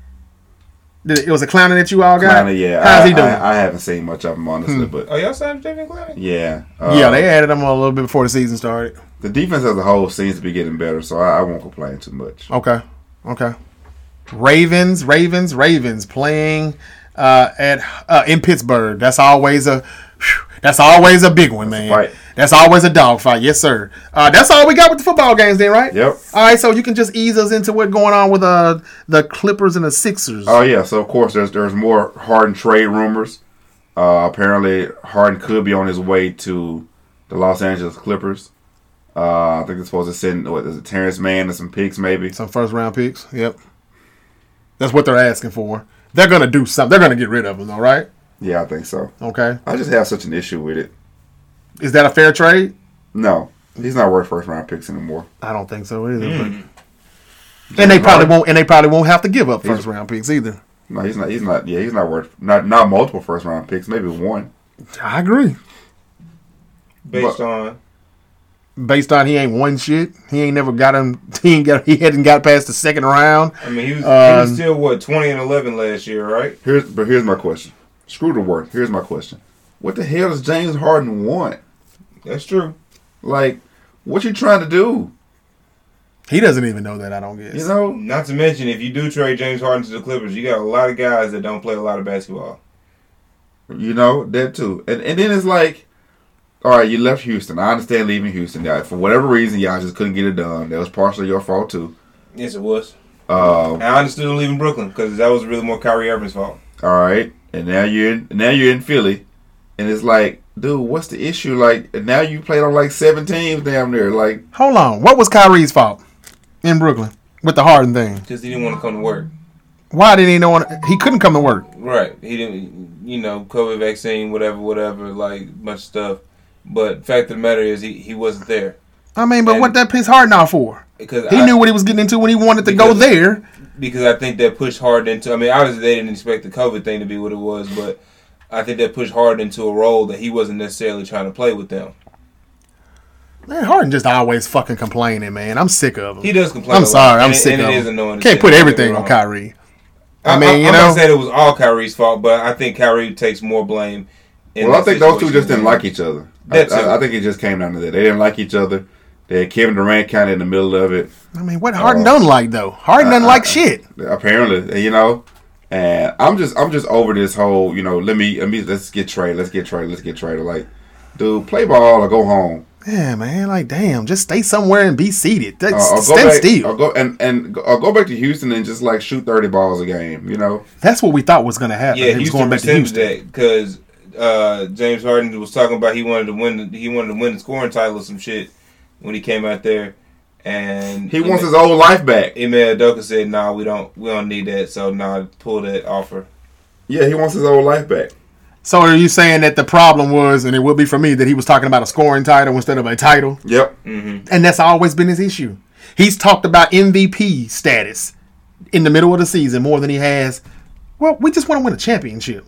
Did it, it was a Clowney that you all got? Clowney, yeah. How's I, he doing? I, I haven't seen much of him, honestly. Hmm. But oh, y'all signed Stephen Clowney? Yeah. Uh, yeah, they added him a little bit before the season started. The defense as a whole seems to be getting better, so I, I won't complain too much. Okay. Okay. Ravens, Ravens, Ravens playing uh, at uh, in Pittsburgh. That's always a... That's always a big one, man. Right. That's always a dogfight. Yes, sir. Uh, that's all we got with the football games then, right? Yep. All right, so you can just ease us into what's going on with uh, the Clippers and the Sixers. Oh, yeah. So, of course, there's there's more Harden trade rumors. Uh, apparently, Harden could be on his way to the Los Angeles Clippers. Uh, I think they're supposed to send, what, is it Terrence Mann and some picks, maybe? Some first-round picks, yep. That's what they're asking for. They're going to do something. They're going to get rid of them, though, right? Yeah, I think so. Okay. I just have such an issue with it. Is that a fair trade? No. He's not worth first round picks anymore. I don't think so either. Mm. But... And they probably won't and they probably won't have to give up first he's... round picks either. No, he's not he's not yeah, he's not worth not not multiple first round picks, maybe one. I agree. Based but, on Based on he ain't won shit. He ain't never got him. He ain't got. He hadn't got past the second round. I mean, he was, um, he was still what twenty and eleven last year, right? Here's but here's my question. Screw the work. Here's my question. What the hell does James Harden want? That's true. Like, what you trying to do? He doesn't even know that, I don't guess. You know? Not to mention, if you do trade James Harden to the Clippers, you got a lot of guys that don't play a lot of basketball. You know, that too. And and then it's like, all right, you left Houston. I understand leaving Houston. For whatever reason, y'all just couldn't get it done. That was partially your fault, too. Yes, it was. Uh, and I understood leaving Brooklyn, because that was really more Kyrie Irving's fault. All right. And now you're in, now you're in Philly, and it's like, dude, what's the issue? Like, now you played on like seven teams down there. Like, hold on, what was Kyrie's fault in Brooklyn with the Harden thing? Because he didn't want to come to work. Why didn't he know? He couldn't come to work. Right, he didn't. You know, COVID vaccine, whatever, whatever, like much stuff. But fact of the matter is, he, he wasn't there. I mean, but and what that pissed Harden off for? Because he I, knew what he was getting into when he wanted to because, go there. Because I think that pushed Harden into... I mean, obviously they didn't expect the COVID thing to be what it was, but I think that pushed Harden into a role that he wasn't necessarily trying to play with them. Man, Harden just always fucking complaining, man. I'm sick of him. He does complain. I'm sorry, I'm and, sick and of him. It is annoying. Can't put everything on Kyrie. I, I mean, I, I, you I'm know... I'm not saying it was all Kyrie's fault, but I think Kyrie takes more blame. Well, I think those two just didn't like each other. I, I, I think it just came down to that. They didn't like each other. They had Kevin Durant kind of in the middle of it. I mean, what Harden uh, doesn't like though? Harden doesn't I, I, like shit. Apparently, you know. And I'm just, I'm just over this whole, you know. Let me, let me, let's get traded. Let's get traded. Let's get traded. Like, dude, play ball or go home. Yeah, man. Like, damn, just stay somewhere and be seated. That's, uh, stand back, still. Or go and and or go back to Houston and just like shoot thirty balls a game. You know. That's what we thought was going to happen. Yeah, he was going back to Houston because uh, James Harden was talking about he wanted to win. He wanted to win the scoring title or some shit. When he came out there, and he wants his old life back. Ime Udoka said, "Nah, we don't, we don't need that. So, nah, pull that offer." Yeah, he wants his old life back. So, are you saying that the problem was, and it would be for me, that he was talking about a scoring title instead of a title? Yep. Mm-hmm. And that's always been his issue. He's talked about M V P status in the middle of the season more than he has. Well, we just want to win a championship.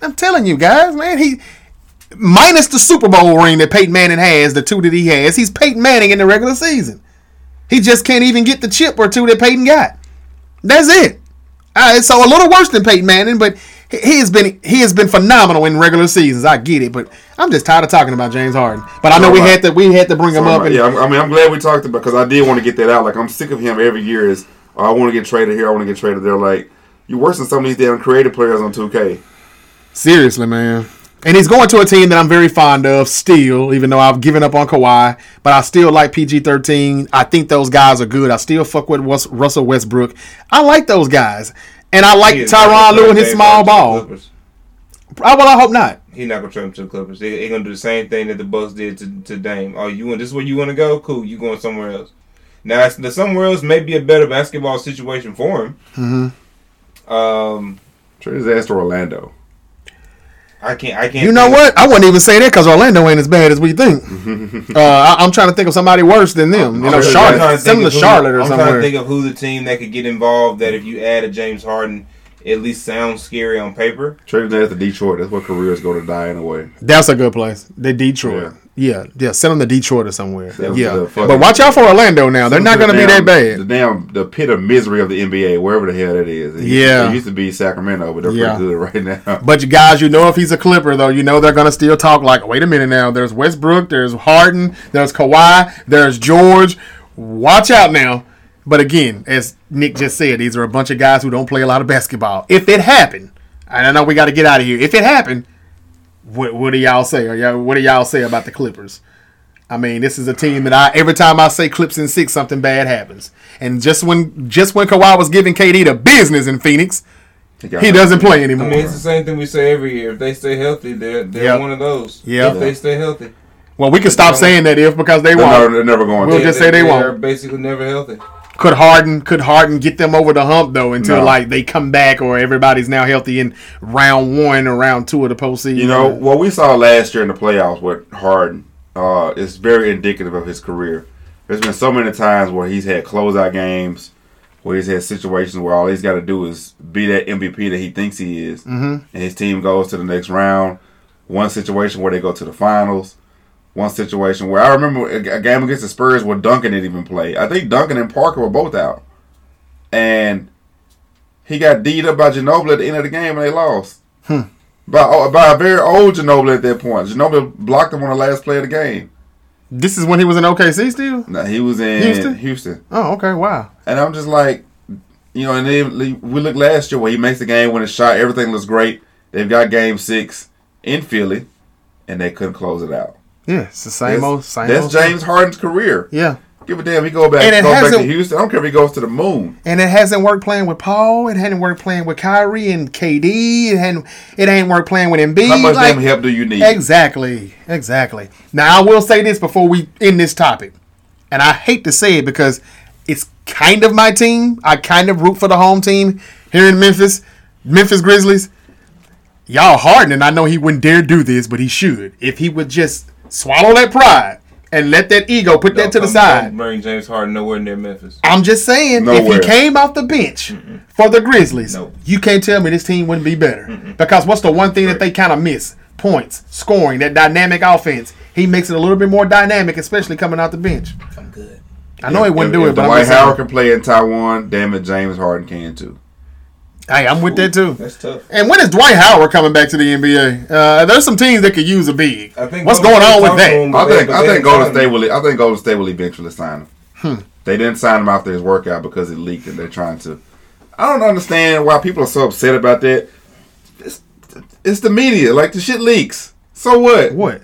I'm telling you guys, man, he. Minus the Super Bowl ring that Peyton Manning has, the two that he has, he's Peyton Manning in the regular season. He just can't even get the chip or two that Peyton got. That's it. All right, so a little worse than Peyton Manning, but he has been he has been phenomenal in regular seasons. I get it, but I'm just tired of talking about James Harden. But I know we had to we had to bring him up. And, yeah, I mean, I'm glad we talked about because I did want to get that out. Like I'm sick of him every year. Is oh, I want to get traded here, I want to get traded there. Like you're worse than some of these damn creative players on two K. Seriously, man. And he's going to a team that I'm very fond of still, even though I've given up on Kawhi. But I still like P G thirteen. I think those guys are good. I still fuck with Russell Westbrook. I like those guys. And I like Tyronn Lue and his small ball. I, well, I hope not. He's not going to turn to the Clippers. They're they going to do the same thing that the Bucks did to, to Dame. Oh, you want, this is where you want to go? Cool, you going somewhere else. Now, somewhere else may be a better basketball situation for him. Mm-hmm. Um, Trade his ass to Orlando. I can't. I can't. You know what? I wouldn't even say that because Orlando ain't as bad as we think. uh, I, I'm trying to think of somebody worse than them. You know, really Charlotte, similar to Charlotte or I'm somewhere. I'm trying to think of who the team that could get involved that if you add a James Harden, at least sounds scary on paper. Trade that to Detroit. That's where careers go to die in a way. That's a good place. They Detroit. Yeah. yeah, yeah. Send them to Detroit or somewhere. Send yeah, but watch out for Orlando now. They're not going to be that bad. The damn the pit of misery of the N B A, wherever the hell that is. It yeah, used, it used to be Sacramento, but they're yeah. pretty good right now. But you guys, you know, if he's a Clipper though, you know they're going to still talk like, wait a minute now. There's Westbrook. There's Harden. There's Kawhi. There's George. Watch out now. But again, as Nick just said, these are a bunch of guys who don't play a lot of basketball. If it happened, and I know we got to get out of here. If it happened, what, what do y'all say? Or y'all, what do y'all say about the Clippers? I mean, this is a team that I every time I say Clips in six, something bad happens. And just when just when Kawhi was giving K D the business in Phoenix, he doesn't play anymore. I mean, it's the same thing we say every year. If they stay healthy, they're they're yep. one of those. Yep. If they stay healthy. Well, we can stop saying that if because they they're won't. Never, they're never going. We'll to. just they, say they, they won't. They're basically never healthy. Could Harden could Harden get them over the hump though until no. like they come back or everybody's now healthy in round one or round two of the postseason? You know what we saw last year in the playoffs with Harden uh, is very indicative of his career. There's been so many times where he's had closeout games, where he's had situations where all he's got to do is be that M V P that he thinks he is, mm-hmm. and his team goes to the next round. One situation where they go to the finals. One situation where I remember a game against the Spurs where Duncan didn't even play. I think Duncan and Parker were both out. And he got D'd up by Ginobili at the end of the game and they lost. Hmm. By, by a very old Ginobili at that point. Ginobili blocked him on the last play of the game. This is when he was in O K C still? No, he was in Houston. Houston. Oh, okay, wow. And I'm just like, you know, and then we looked last year where he makes the game, when it's shot, everything looks great. They've got game six in Philly and they couldn't close it out. Yeah, it's the same that's, old same That's old James thing. Harden's career. Yeah. Give a damn. He go back, go back to Houston. I don't care if he goes to the moon. And it hasn't worked playing with Paul. It hadn't worked playing with Kyrie and K D. It hadn't, it ain't worked playing with Embiid. How much like, damn help do you need? Exactly. Exactly. Now, I will say this before we end this topic. And I hate to say it because it's kind of my team. I kind of root for the home team here in Memphis. Memphis Grizzlies. Y'all Harden, and I know he wouldn't dare do this, but he should. If he would just... swallow that pride and let that ego put don't, that to the side. Don't bring James Harden nowhere near Memphis. I'm just saying, nowhere. If he came off the bench Mm-mm. for the Grizzlies, nope. you can't tell me this team wouldn't be better. Mm-mm. Because what's the one thing right. that they kind of miss? Points, scoring, that dynamic offense. He makes it a little bit more dynamic, especially coming out the bench. I'm good. I know yeah, he wouldn't if, do if it, but Dwight I'm Howard can play in Taiwan. Damn it, James Harden can too. Hey, I'm with Ooh, that too. That's tough. And when is Dwight Howard coming back to the N B A? Uh, there's some teams that could use a big. I think What's Golden going on with that? I think I think Golden State will. I think Golden State will eventually sign him. Hmm. They didn't sign him after his workout because it leaked, and they're trying to. I don't understand why people are so upset about that. It's, it's the media. Like the shit leaks. So what? What?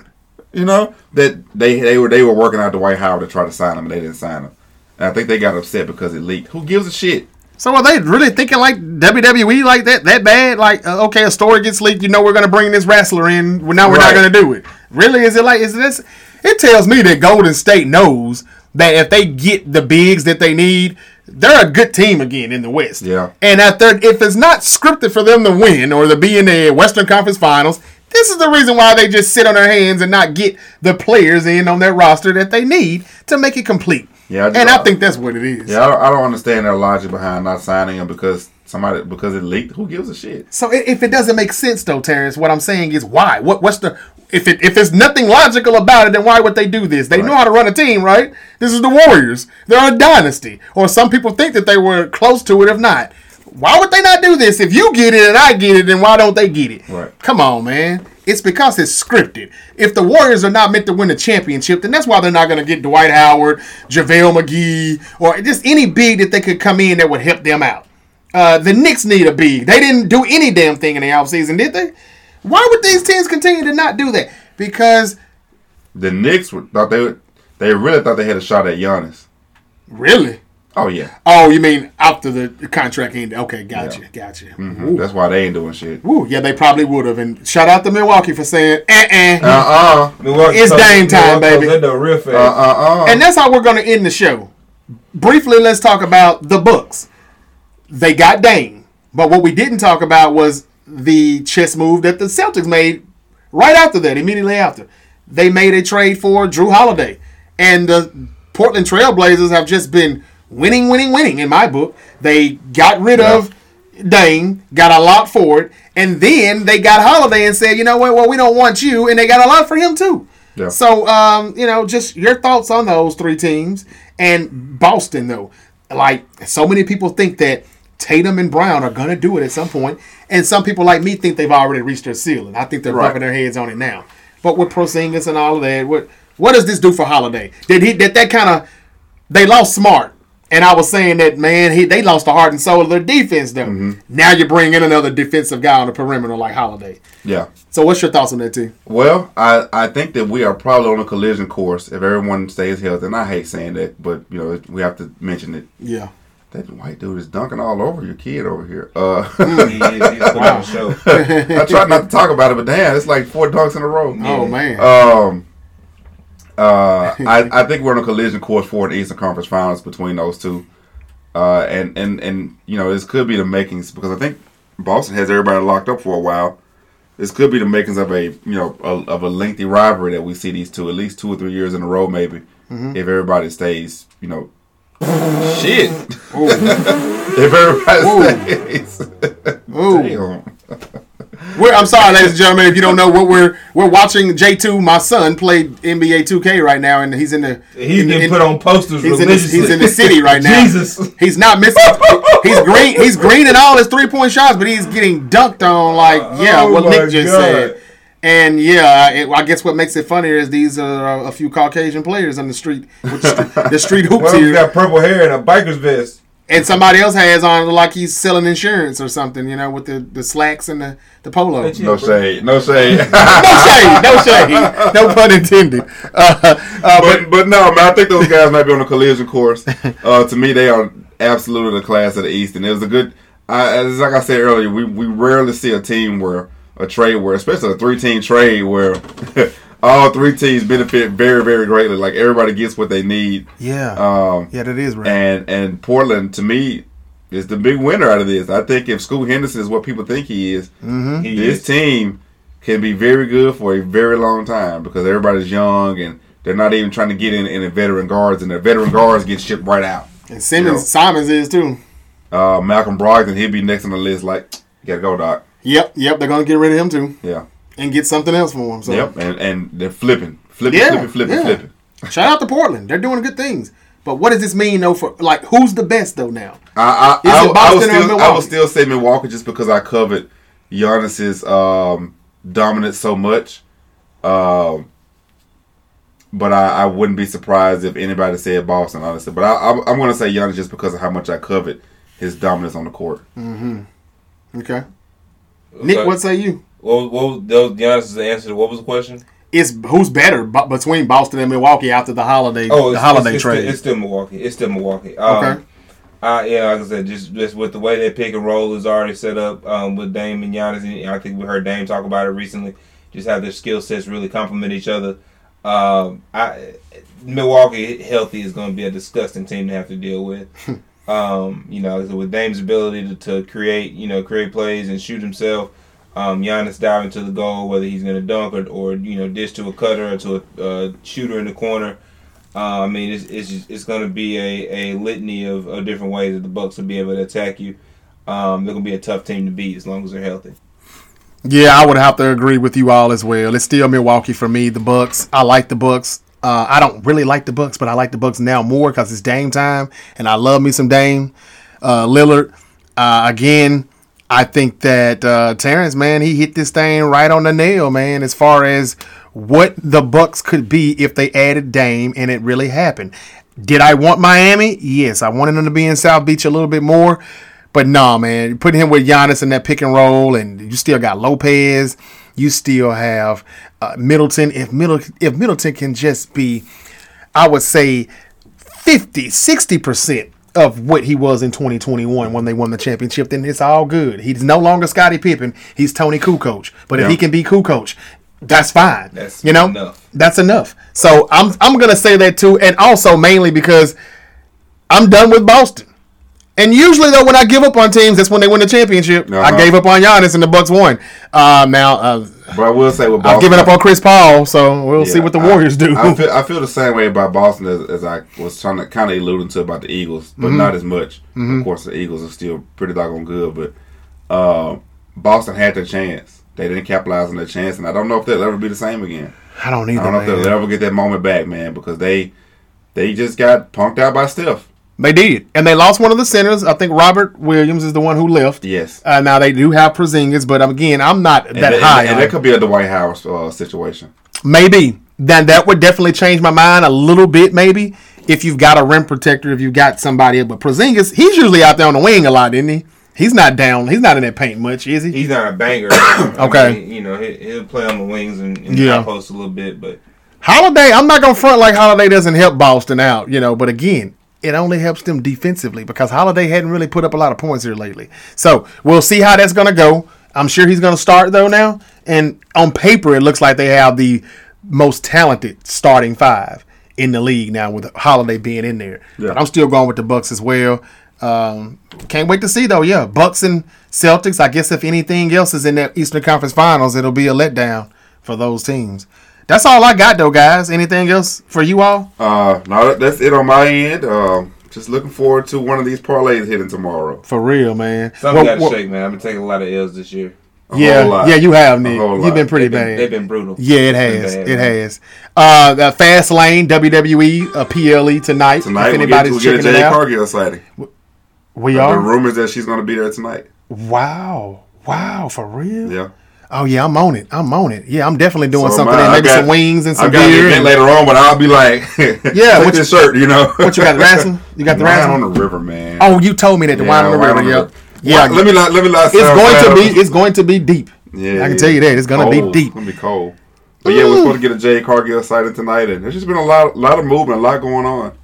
You know that they they were they were working out Dwight Howard to try to sign him, and they didn't sign him. And I think they got upset because it leaked. Who gives a shit? So are they really thinking like W W E like that that bad? Like, uh, okay, a story gets leaked. You know we're going to bring this wrestler in. Well, now we're right. not going to do it. Really? Is it like, is this? It tells me that Golden State knows that if they get the bigs that they need, they're a good team again in the West. Yeah. And if, if it's not scripted for them to win or to be in the Western Conference Finals, this is the reason why they just sit on their hands and not get the players in on their roster that they need to make it complete. Yeah, I just, and I, I think that's what it is. Yeah, I don't, I don't understand their logic behind not signing him because somebody because it leaked. Who gives a shit? So if it doesn't make sense though, Terrence, what I'm saying is why? What what's the if it if there's nothing logical about it, then why would they do this? They right. know how to run a team, right? This is the Warriors. They're a dynasty, or some people think that they were close to it. If not, why would they not do this? If you get it and I get it, then why don't they get it? Right. Come on, man. It's because it's scripted. If the Warriors are not meant to win the championship, then that's why they're not going to get Dwight Howard, JaVale McGee, or just any big that they could come in that would help them out. Uh, the Knicks need a big. They didn't do any damn thing in the offseason, did they? Why would these teams continue to not do that? Because the Knicks thought they would, they really thought they had a shot at Giannis. Really? Oh yeah. Oh, you mean after the contract ended? Okay, gotcha, yeah. gotcha. Mm-hmm. That's why they ain't doing shit. Ooh, yeah, they probably would have. And shout out to Milwaukee for saying, uh uh-uh. uh, uh-uh. It's Dame time, baby. Real fast. Uh uh uh. And that's how we're gonna end the show. Briefly, let's talk about the Bucks. They got Dame, but what we didn't talk about was the chess move that the Celtics made right after that. Immediately after, they made a trade for Drew Holiday, and the Portland Trailblazers have just been winning, winning, winning in my book. They got rid yeah. of Dame, got a lot for it, and then they got Holiday and said, you know what, well, we don't want you, and they got a lot for him too. Yeah. So, um, you know, just your thoughts on those three teams. And Boston, though. Like, so many people think that Tatum and Brown are going to do it at some point, and some people like me think they've already reached their ceiling. I think they're right. rubbing their heads on it now. But with Porzingis and all of that, what what does this do for Holiday? Did he that that kind of they lost Smart? And I was saying that, man, he, they lost the heart and soul of their defense, though. Mm-hmm. Now you bring in another defensive guy on the perimeter like Holiday. Yeah. So what's your thoughts on that, T? Well, I, I think that we are probably on a collision course if everyone stays healthy. And I hate saying that, but, you know, we have to mention it. Yeah. That white dude is dunking all over your kid over here. Uh, mm, he is. He's wow. Show. I tried not to talk about it, but damn, it's like four dunks in a row. Oh, yeah. man. Um. Uh, I, I think we're on a collision course for an Eastern Conference Finals between those two. Uh, and, and, and, you know, this could be the makings, because I think Boston has everybody locked up for a while. This could be the makings of a, you know, a, of a lengthy rivalry that we see these two, at least two or three years in a row, maybe, mm-hmm. if everybody stays, you know, shit. If everybody Ooh. stays. Damn. We're, I'm sorry, ladies and gentlemen, if you don't know what we're we're watching, J two, my son, played N B A two K right now, and he's in the he's in, been in, put on posters. He's in, the, he's in the city right now. Jesus, he's not missing. He's green. He's green in all his three point shots, but he's getting dunked on. Like yeah, oh what Nick just God. said, and yeah, it, I guess what makes it funnier is these are a few Caucasian players on the street, with the, street the street hoops well, here. Got purple hair and a biker's vest. And somebody else has on like he's selling insurance or something, you know, with the, the slacks and the, the polo. No shade. No shade. no shade. No shade. No pun intended. Uh, uh, but, but but no, man, I think those guys might be on a collision course. Uh, to me, they are absolutely the class of the East. And it was a good, I, as like I said earlier, we, we rarely see a team where, a trade where, especially a three-team trade where all three teams benefit very, very greatly. Like, everybody gets what they need. Yeah. Um, yeah, that is right. And and Portland, to me, is the big winner out of this. I think if Scoot Henderson is what people think he is, mm-hmm. he this is. team can be very good for a very long time because everybody's young and they're not even trying to get in, in the veteran guards, and the veteran guards get shipped right out. And Simmons, you know? Simons is, too. Uh, Malcolm Brogdon, he'll be next on the list like, gotta go, Doc. Yep, yep, they're going to get rid of him, too. Yeah. And get something else for them. So. Yep, and, and they're flipping. Flipping, yeah, flipping, flipping, yeah. flipping. Shout out to Portland. They're doing good things. But what does this mean, though, for, like, who's the best, though, now? I, I, Is it Boston I, I, would, still, or Milwaukee? I would still say Milwaukee just because I covet Giannis's um, dominance so much. Um, but I, I wouldn't be surprised if anybody said Boston, honestly. But I, I, I'm going to say Giannis just because of how much I covet his dominance on the court. Mm-hmm. Okay. okay. Nick, what say you? What was, what was Giannis's answer to what was the question? It's who's better b- between Boston and Milwaukee after the holiday oh, the holiday it's, it's trade. Still, it's still Milwaukee. It's still Milwaukee. Um, okay. Uh, yeah, like I said, just, just with the way that pick and roll is already set up um, with Dame and Giannis, and I think we heard Dame talk about it recently, just how their skill sets really complement each other. Um, I, Milwaukee healthy is going to be a disgusting team to have to deal with. um, you know, with Dame's ability to, to create, you know, create plays and shoot himself. Um, Giannis diving to the goal, whether he's going to dunk or, or you know dish to a cutter or to a uh, shooter in the corner. Uh, I mean, it's it's, it's going to be a, a litany of, of different ways that the Bucks will be able to attack you. Um, they're going to be a tough team to beat as long as they're healthy. Yeah, I would have to agree with you all as well. It's still Milwaukee for me. The Bucks, I like the Bucks. Uh, I don't really like the Bucks, but I like the Bucks now more because it's Dame time, and I love me some Dame uh, Lillard uh, again. I think that uh, Terrence, man, he hit this thing right on the nail, man, as far as what the Bucks could be if they added Dame, and it really happened. Did I want Miami? Yes, I wanted them to be in South Beach a little bit more, but no, nah, man, putting him with Giannis in that pick and roll, and you still got Lopez, you still have uh, Middleton. If Middleton, if Middleton can just be, I would say, fifty, sixty percent of what he was in twenty twenty-one when they won the championship, then it's all good. He's no longer Scottie Pippen. He's Tony Kukoc. But yeah. if he can be Kukoc, that's fine. That's you know, enough. That's enough. So I'm I'm gonna say that too, and also mainly because I'm done with Boston. And usually, though, when I give up on teams, that's when they win the championship. Uh-huh. I gave up on Giannis, and the Bucks won. Uh, now, uh, but I will say, with Boston, I've given up on Chris Paul, so we'll yeah, see what the Warriors I, do. I feel, I feel the same way about Boston as, as I was trying to kind of alluding to about the Eagles, but mm-hmm. not as much. Mm-hmm. Of course, the Eagles are still pretty doggone good, but uh, Boston had their chance. They didn't capitalize on their chance, and I don't know if they'll ever be the same again. I don't either. I don't know man. if they'll ever get that moment back, man, because they they just got punked out by Steph. They did. And they lost one of the centers. I think Robert Williams is the one who left. Yes. Uh, now, they do have Porzingis, but again, I'm not that and the, high. And, and that could be a Dwight Howard uh, situation. Maybe. Then that would definitely change my mind a little bit, maybe, if you've got a rim protector, if you've got somebody. But Porzingis, he's usually out there on the wing a lot, isn't he? He's not down. He's not in that paint much, is he? He's not a banger. Okay. I mean, you know, he'll play on the wings and, and yeah. post a little bit. But Holiday, I'm not going to front like Holiday doesn't help Boston out, you know, but again, it only helps them defensively because Holiday hadn't really put up a lot of points here lately. So we'll see how that's going to go. I'm sure he's going to start, though, now. And on paper, it looks like they have the most talented starting five in the league now with Holiday being in there. Yeah. But I'm still going with the Bucks as well. Um, can't wait to see, though. Yeah, Bucks and Celtics. I guess if anything else is in that Eastern Conference Finals, it'll be a letdown for those teams. That's all I got, though, guys. Anything else for you all? Uh, no, that's it on my end. Um, just looking forward to one of these parlays hitting tomorrow. For real, man. Something well, got to well, shake, man. I've been taking a lot of L's this year. A yeah, whole lot. yeah, you have, Nick. You've been pretty they've been, bad. They've been brutal. Yeah, it has. Bad, it man. has. Uh, the Fast Lane, W W E, uh, P L E tonight. Tonight, if anybody's we'll get, we'll get a Jade Cargill sighting. We are? There are rumors that she's going to be there tonight. Wow. Wow, for real? Yeah. Oh, yeah, I'm on it. I'm on it. Yeah, I'm definitely doing so something. I, maybe got, some wings and some beer. I got beer. An event later on, but I'll be like, yeah, with this shirt, you know. What you got, the wrestling? You got the wrestling? Wine on the River, man. Oh, you told me that, the yeah, wine on the wine river, on the yeah. River. Yeah. Let me not, let me not. It's going to be, it's going to be deep. Yeah. I can yeah. tell you that. It's going to be deep. It's going to be cold. But yeah, we're supposed to get a Jade Cargill sighting tonight, and there's just been a lot, lot of movement, a lot going on.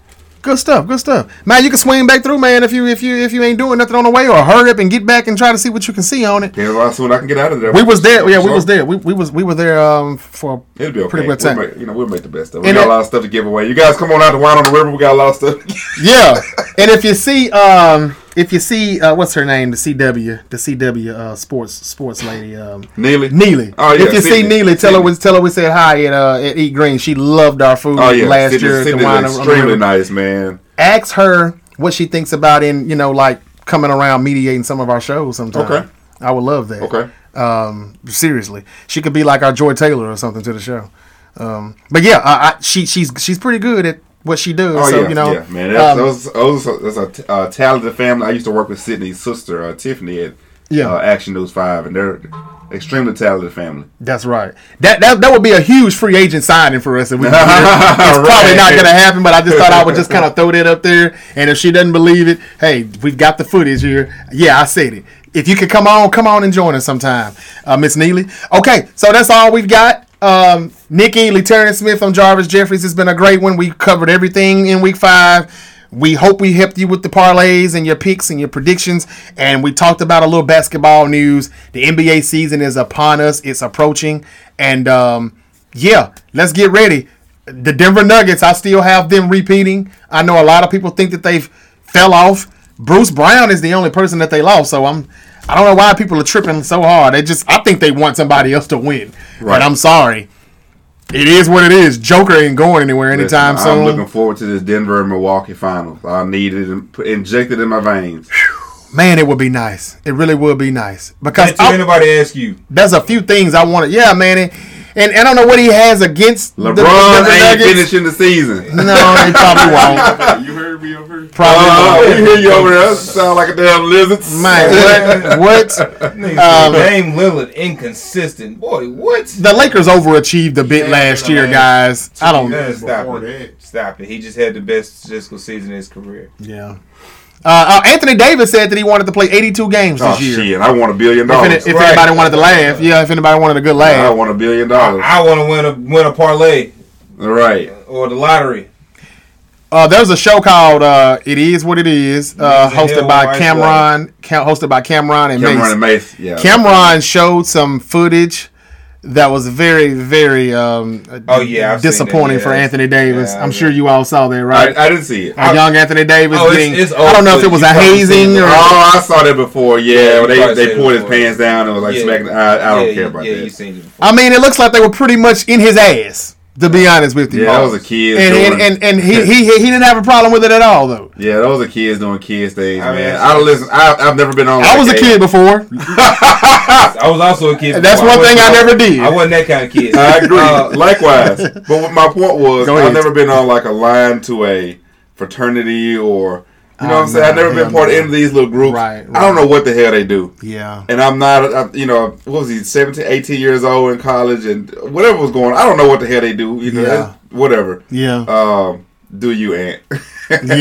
Good stuff, good stuff. Man, you can swing back through, man, if you if you if you ain't doing nothing on the way, or hurry up and get back and try to see what you can see on it. Yeah, well, soon I can get out of there. We was there, yeah, we was there. We we was we were there um for a It'll be okay. pretty good time. We'll make, you know, we'll make the best of it. We and got it, a lot of stuff to give away. You guys come on out to Wine on the River, we got a lot of stuff. Yeah. And if you see um if you see uh, what's her name, the C W, the C W uh, sports sports lady, um, Neely. Neely. Oh yeah. If you Sydney. see Neely, tell Sydney. her tell her we said hi at uh, at Eat Green. She loved our food oh, yeah. last Sydney, year. At the wine extremely nice, man. Ask her what she thinks about in you know like coming around mediating some of our shows sometime. Okay. I would love that. Okay. Um, seriously, she could be like our Joy Taylor or something to the show. Um, but yeah, I, I, she she's she's pretty good at what she does. Oh, so, yeah, you know, yeah, man. That's, um, that was, that was a, that's a uh, talented family. I used to work with Sydney's sister, uh, Tiffany, at yeah. uh, Action News five, and they're extremely talented family. That's right. That that that would be a huge free agent signing for us. If we, it's right. probably not going to happen, but I just thought I would just kind of throw that up there, and if she doesn't believe it, hey, we've got the footage here. Yeah, I said it. If you could come on, come on and join us sometime, uh, Miss Neely. Okay, so that's all we've got. Um, Nick Ealy, Terrence Smith on Jarvis Jeffries. It's been a great one. We covered everything in week five. We hope we helped you with the parlays and your picks and your predictions. And we talked about a little basketball news. The N B A season is upon us. It's approaching. And, um, yeah, let's get ready. The Denver Nuggets, I still have them repeating. I know a lot of people think that they've fell off. Bruce Brown is the only person that they lost. So I'm... I don't know why people are tripping so hard. They just, I think they want somebody else to win. Right. But I'm sorry. It is what it is. Joker ain't going anywhere anytime Listen, soon. I'm looking forward to this Denver and Milwaukee finals. I need it in, injected in my veins. Man, it would be nice. It really would be nice. Because I, anybody ask you? There's a few things I wanted. Yeah, man. And, and I don't know what he has against LeBron the, the ain't Nuggets. Finishing the season. No, he probably won't. You heard me over? Probably uh, won't. You hear you over there. Sound like a damn lizard. Man, what? um, Dame Lillard, inconsistent. Boy, what? The Lakers overachieved a bit yeah, last year, guys. Geez, I don't know. Stop it. Stop it. He just had the best statistical season in his career. Yeah. Uh, oh, Anthony Davis said that he wanted to play eighty-two games oh, this year. Shit, I want a billion dollars. If, it, if right. anybody wanted to laugh, yeah. If anybody wanted a good laugh, yeah, I want a billion dollars. I, I want to win a win a parlay, right, or the lottery. Uh, there was a show called uh, "It Is What It Is," uh, hosted by Cameron, Cam- hosted by Cameron and Cameron Mace. and Mace. Yeah, Cameron showed some footage that was very, very um, oh, yeah, disappointing yeah. for Anthony Davis. Yeah, I'm sure you all saw that, right? I, I didn't see it. A young Anthony Davis oh, being, it's, it's I don't know if it was a hazing. Or, oh, I saw that before. Yeah, yeah they, they pulled his pants down and was like yeah. smacking. I, I don't yeah, care about yeah, that. Yeah, you seen it before. I mean, it looks like they were pretty much in his ass. To be honest with you, yeah, that was a kid. And and, and, and he, he he didn't have a problem with it at all, though. Yeah, those are kids doing kids things, I mean, man. I listen. I, I've never been on. I like was a kid before. I was also a kid. And that's before. one I thing I never did. I wasn't that kind of kid. I agree. Uh, likewise, but what my point was, I've never been on like a line to a fraternity or. You know what I'm saying? I've never been part of any of these little groups. Right, right. I don't know what the hell they do. Yeah. And I'm not, I, you know, what was he, seventeen, eighteen years old in college and whatever was going on. I don't know what the hell they do. You know, yeah. Whatever. Yeah. Um, do you, Aunt? yeah. Do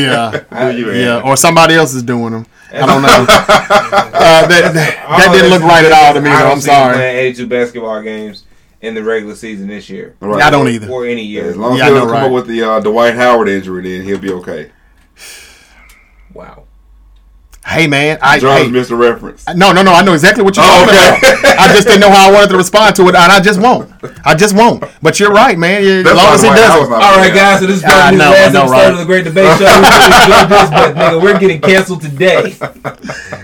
you, Aunt? Yeah. Or somebody else is doing them. I don't know. uh, that that, that didn't look right at all to me, though. I'm sorry. eighty-two basketball games in the regular season this year. Right. I don't either. Or any year. Yeah, as long as yeah, he doesn't come right. up with the uh, Dwight Howard injury, then he'll be okay. Wow. Hey, man. I Jarvis hey, missed a reference. No, no, no. I know exactly what you're oh, talking okay. about. I just didn't know how I wanted to respond to it, and I just won't. I just won't. But you're right, man. As long as it doesn't. All right, guys. So this is the last know, episode right. of the Great Debate Show. But, nigga, we're getting canceled today.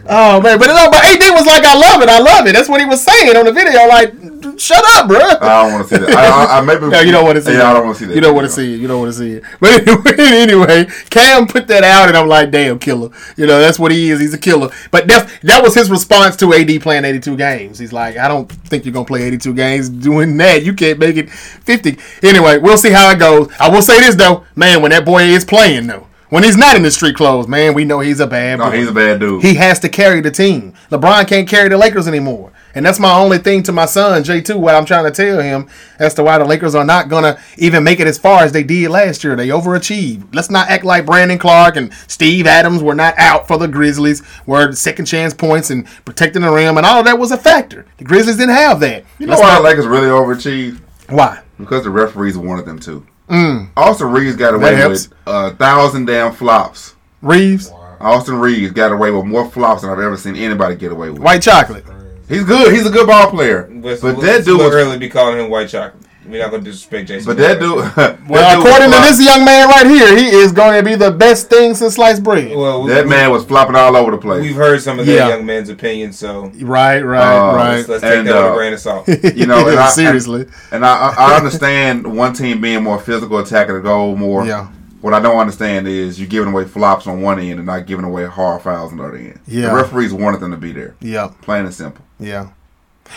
Oh, man. But, no, but A D was like, I love it. I love it. That's what he was saying on the video. Like, shut up, bro. I don't want to see that. I, I, I maybe, no, you don't want to see yeah, that. I don't want to see that. You don't want to see it. You don't want to see it. But anyway, Cam put that out, and I'm like, damn, killer. You know, that's what he is. He's a killer. But that's, that was his response to A D playing eighty-two games. He's like, I don't think you're going to play eighty-two games doing that. You can't make it fifty. Anyway, we'll see how it goes. I will say this, though. Man, when that boy is playing, though, when he's not in the street clothes, man, we know he's a bad no, boy. He's a bad dude. He has to carry the team. LeBron can't carry the Lakers anymore. And that's my only thing to my son, J two, what I'm trying to tell him as to why the Lakers are not going to even make it as far as they did last year. They overachieved. Let's not act like Brandon Clark and Steve Adams were not out for the Grizzlies, where second chance points and protecting the rim and all that was a factor. The Grizzlies didn't have that. You know Let's why not... the Lakers really overachieved? Why? Because the referees wanted them to. Mm. Austin Reeves got away with a thousand damn flops. Reeves? Wow. Austin Reeves got away with more flops than I've ever seen anybody get away with. White chocolate. He's good. He's a good ball player. But, but that dude would really be calling him white chocolate. We're not going to disrespect Jason. But that dude. that well, dude according to this young man right here, he is going to be the best thing since sliced bread. Well, we, that we, man was flopping all over the place. We've heard some of yeah. that young man's opinion, so right, right, uh, right. Let's, let's and, take that uh, with a grain of salt. You know, and I, seriously. And, and I, I understand one team being more physical, attacking the goal more. Yeah. What I don't understand is you're giving away flops on one end and not giving away hard fouls on the other end. Yeah. The referees wanted them to be there. Yeah. Plain and simple. Yeah.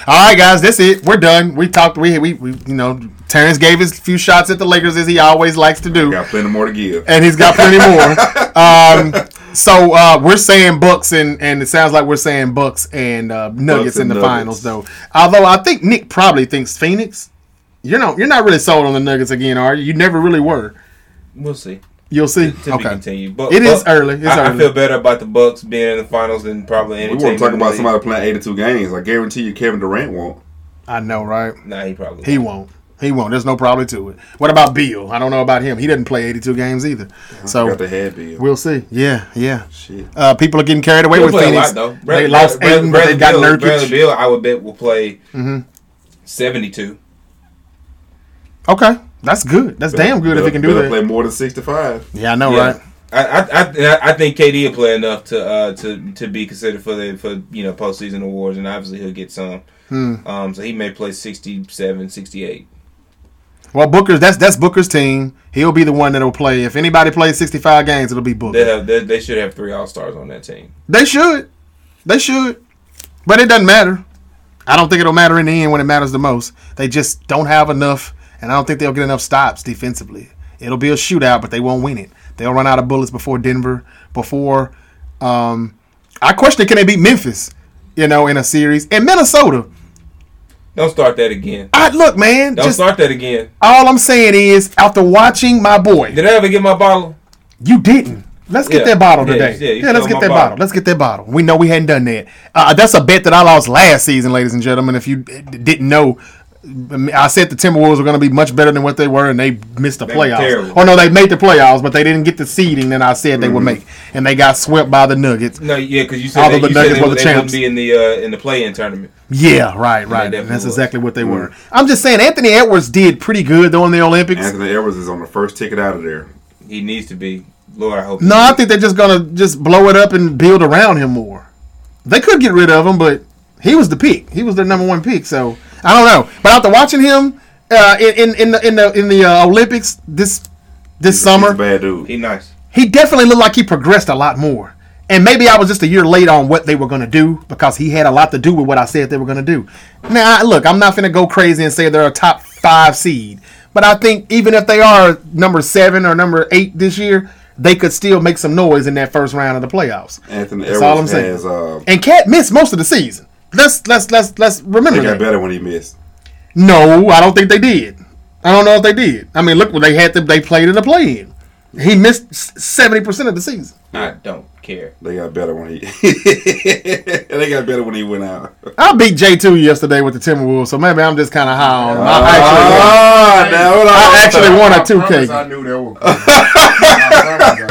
All right, guys, that's it. We're done. We talked. We, we, we you know, Terrence gave his few shots at the Lakers as he always likes to do. He's got plenty more to give. And he's got plenty more. um, so uh, we're saying Bucks, and, and it sounds like we're saying Bucks and uh, Nuggets Bucks and in the Nuggets. Finals, though. Although I think Nick probably thinks Phoenix. You know, you're not really sold on the Nuggets again, are you? You never really were. We'll see. You'll see. To okay. Continue. But, it is but, early. It's I, early. I feel better about the Bucks being in the finals than probably any. We won't talk about somebody playing eighty-two games. I guarantee you, Kevin Durant won't. I know, right? Nah, he probably he won't. won't. He won't. There's no probably to it. What about Beal? I don't know about him. He didn't play eighty-two games either. I so got the head, Beal. We'll see. Yeah, yeah. Shit. Uh, people are getting carried away He'll with Phoenix. Lot, they Bradley, lost Aiden, but they got Nurkic. Bradley Beal, I would bet, will play mm-hmm. seventy-two. Okay. That's good. That's better, damn good better, if he can do that. Play more than sixty-five. Yeah, I know, yeah. right? I I I, I think K D will play enough to uh, to to be considered for the for you know postseason awards, and obviously he'll get some. Hmm. Um, so he may play sixty-seven, sixty-eight. Well, Booker's that's that's Booker's team. He'll be the one that'll play. If anybody plays sixty-five games, it'll be Booker. They have, they, they should have three All-Stars on that team. They should. They should. But it doesn't matter. I don't think it'll matter in the end when it matters the most. They just don't have enough. And I don't think they'll get enough stops defensively. It'll be a shootout, but they won't win it. They'll run out of bullets before Denver. Before um, I question, can they beat Memphis? You know, in a series and Minnesota. Don't start that again. I, look, man. Don't just, start that again. All I'm saying is, after watching my boy, did I ever get my bottle? You didn't. Let's get yeah. that bottle today. Yeah, yeah, yeah let's get that bottle. bottle. Let's get that bottle. We know we hadn't done that. Uh, that's a bet that I lost last season, ladies and gentlemen. If you didn't know, I said the Timberwolves were going to be much better than what they were, and they missed the they playoffs. Oh, no, they made the playoffs, but they didn't get the seeding that I said mm-hmm. they would make. And they got swept by the Nuggets. No, yeah, because you said Although they, the Nuggets said they, were the they wouldn't be in the, uh, in the play-in tournament. Yeah, right, right. That That's exactly was. what they were. Mm-hmm. I'm just saying, Anthony Edwards did pretty good, though, in the Olympics. Anthony Edwards is on the first ticket out of there. He needs to be. Lord, I hope. No, I think they're just gonna just blow it up and build around him more. They could get rid of him, but he was the pick. He was their number one pick. So I don't know. But after watching him uh, in in the in the in the uh, Olympics this this he's, summer, he's a bad dude. He nice. He definitely looked like he progressed a lot more. And maybe I was just a year late on what they were going to do because he had a lot to do with what I said they were going to do. Now, look, I'm not going to go crazy and say they're a top five seed, but I think even if they are number seven or number eight this year, they could still make some noise in that first round of the playoffs. Anthony That's Edwards all I'm saying. Has, uh, and Cat missed most of the season. Let's let's let's let's remember that. They got that. better when he missed. No, I don't think they did. I don't know if they did. I mean, look, they had to, they played in the play-in. He missed seventy percent of the season. I don't care. They got better when he. they got better when he went out. I beat J two yesterday with the Timberwolves, so maybe I'm just kind of high on. Uh, I actually, uh, I actually won a two K. I knew that was.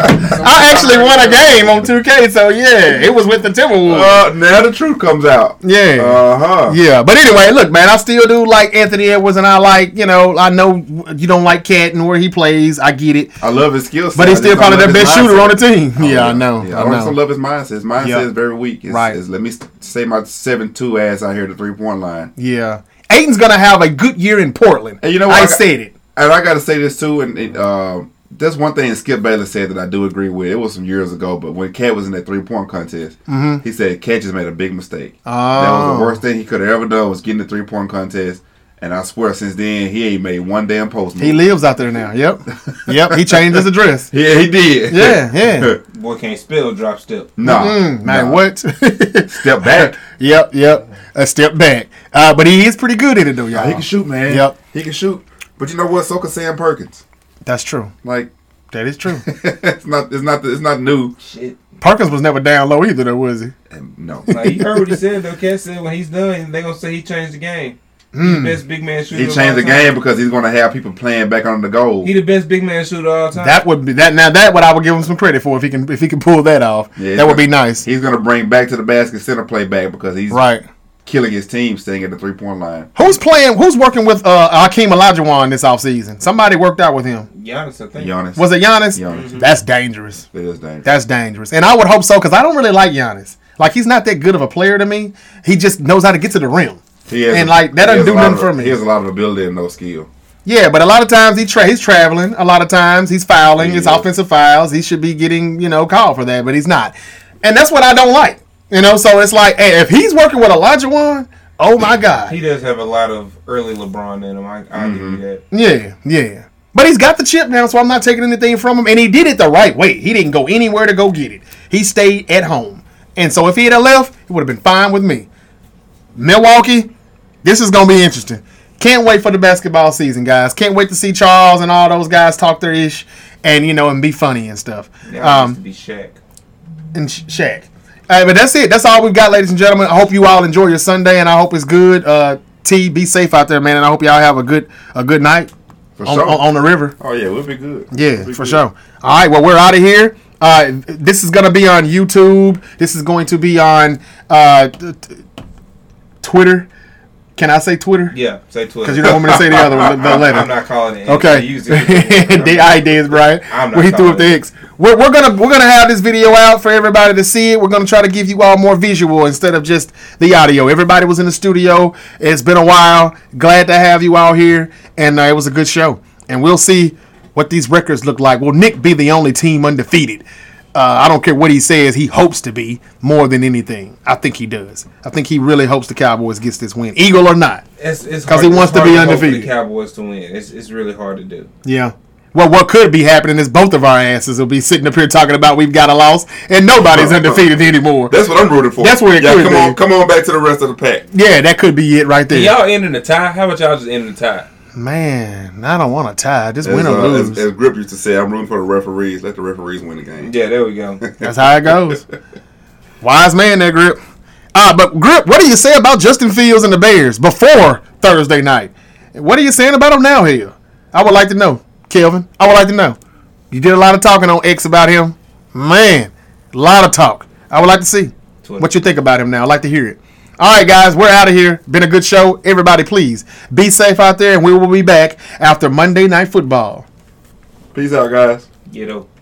I actually won a game on two K, so yeah, it was with the Timberwolves. Uh, now the truth comes out. Yeah. Uh-huh. Yeah, but anyway, look, man, I still do like Anthony Edwards, and I like, you know, I know you don't like Cat and where he plays. I get it. I love his skill set. But he's still probably their best mindset. shooter on the team. I yeah, I know. Yeah, I, I know. also love his mindset. His mindset yep. is very weak. It's, right. It's, let me say my seven two ass out here at the three-point line. Yeah. Aiton's going to have a good year in Portland. And you know what? I, I got, said it. And I got to say this, too, and it, uh, that's one thing Skip Bayless said that I do agree with. It was some years ago, but when Cat was in that three-point contest, mm-hmm. he said Cat just made a big mistake. Oh. That was the worst thing he could have ever done was getting the three-point contest. And I swear, since then, he ain't made one damn post. He lives out there now. Yep. Yep. He changed his address. Yeah, he did. Yeah, yeah. Boy can't spill, drop step. No. Mm-mm, man, no. What? Step back. Yep, yep. A step back. Uh, but he is pretty good at it, though, y'all. He can shoot, man. Yep. He can shoot. But you know what? So can Sam Perkins. That's true. Like that is true. it's not. It's not. It's not new. Shit. Perkins was never down low either, though, was he? And no. Like, you heard what he said though. Cat said when he's done, they gonna say he changed the game. Mm. The best big man shooter. He changed the game because he's gonna have people playing back on the goal. He the best big man shooter of all time. That would be that. Now that what I would give him some credit for if he can if he can pull that off. Yeah, that would gonna, be nice. He's gonna bring back to the basket center play back because he's right. killing his team staying at the three-point line. Who's playing? Who's working with uh, Hakeem Olajuwon this offseason? Somebody worked out with him. Giannis, I think. Giannis. Was it Giannis? Giannis. Mm-hmm. That's dangerous. It is dangerous. That's dangerous. And I would hope so because I don't really like Giannis. Like, he's not that good of a player to me. He just knows how to get to the rim. He has, and, like, that doesn't do nothing of, for me. He has a lot of ability and no skill. Yeah, but a lot of times he tra- he's traveling. A lot of times he's fouling. It's yeah. offensive fouls. He should be getting, you know, called for that, but he's not. And that's what I don't like. You know, so it's like, hey, if he's working with Olajuwon, oh my God. He does have a lot of early LeBron in him. I, I mm-hmm. give you that. Yeah, yeah. But he's got the chip now, so I'm not taking anything from him. And he did it the right way. He didn't go anywhere to go get it. He stayed at home. And so if he had left, it would have been fine with me. Milwaukee, this is going to be interesting. Can't wait for the basketball season, guys. Can't wait to see Charles and all those guys talk their ish and, you know, and be funny and stuff. That um, to be Shaq. And Sh- Shaq. All right, but that's it. That's all we've got, ladies and gentlemen. I hope you all enjoy your Sunday, and I hope it's good. Uh, T, be safe out there, man, and I hope y'all have a good a good night for on, sure. on, on the river. Oh, yeah, we'll be good. Yeah, we'll be for good. sure. All right, well, we're out of here. Uh, this is going to be on YouTube. This is going to be on uh, t- t- Twitter. Can I say Twitter? Yeah, say Twitter. Because you don't want me to say the other one, the letter. I'm not calling it. Okay. The idea is Brian. I'm not well, he threw up the X. We're, we're gonna we're gonna have this video out for everybody to see it. We're gonna try to give you all more visual instead of just the audio. Everybody was in the studio. It's been a while. Glad to have you all here, and uh, it was a good show. And we'll see what these records look like. Will Nick be the only team undefeated? Uh, I don't care what he says. He hopes to be more than anything. I think he does. I think he really hopes the Cowboys gets this win, eagle or not, because he wants to be undefeated. It's hard to hope for the Cowboys to win. It's it's really hard to do. Yeah. Well, what could be happening is both of our asses will be sitting up here talking about we've got a loss and nobody's undefeated anymore. That's what I'm rooting for. That's where it yeah, could come be. On, come on back to the rest of the pack. Yeah, that could be it right there. Y'all ending the tie? How about y'all just ending the tie? Man, I don't want to tie. Just as, win or uh, lose. As, as Grip used to say, I'm rooting for the referees. Let the referees win the game. Yeah, there we go. That's how it goes. Wise man there, Grip. Uh, but, Grip, what do you say about Justin Fields and the Bears before Thursday night? What are you saying about him now here? I would like to know, Kelvin. I would like to know. You did a lot of talking on X about him. Man, a lot of talk. I would like to see Twitter. What you think about him now. I'd like to hear it. All right, guys, we're out of here. Been a good show. Everybody, please be safe out there, and we will be back after Monday Night Football. Peace out, guys. Get up.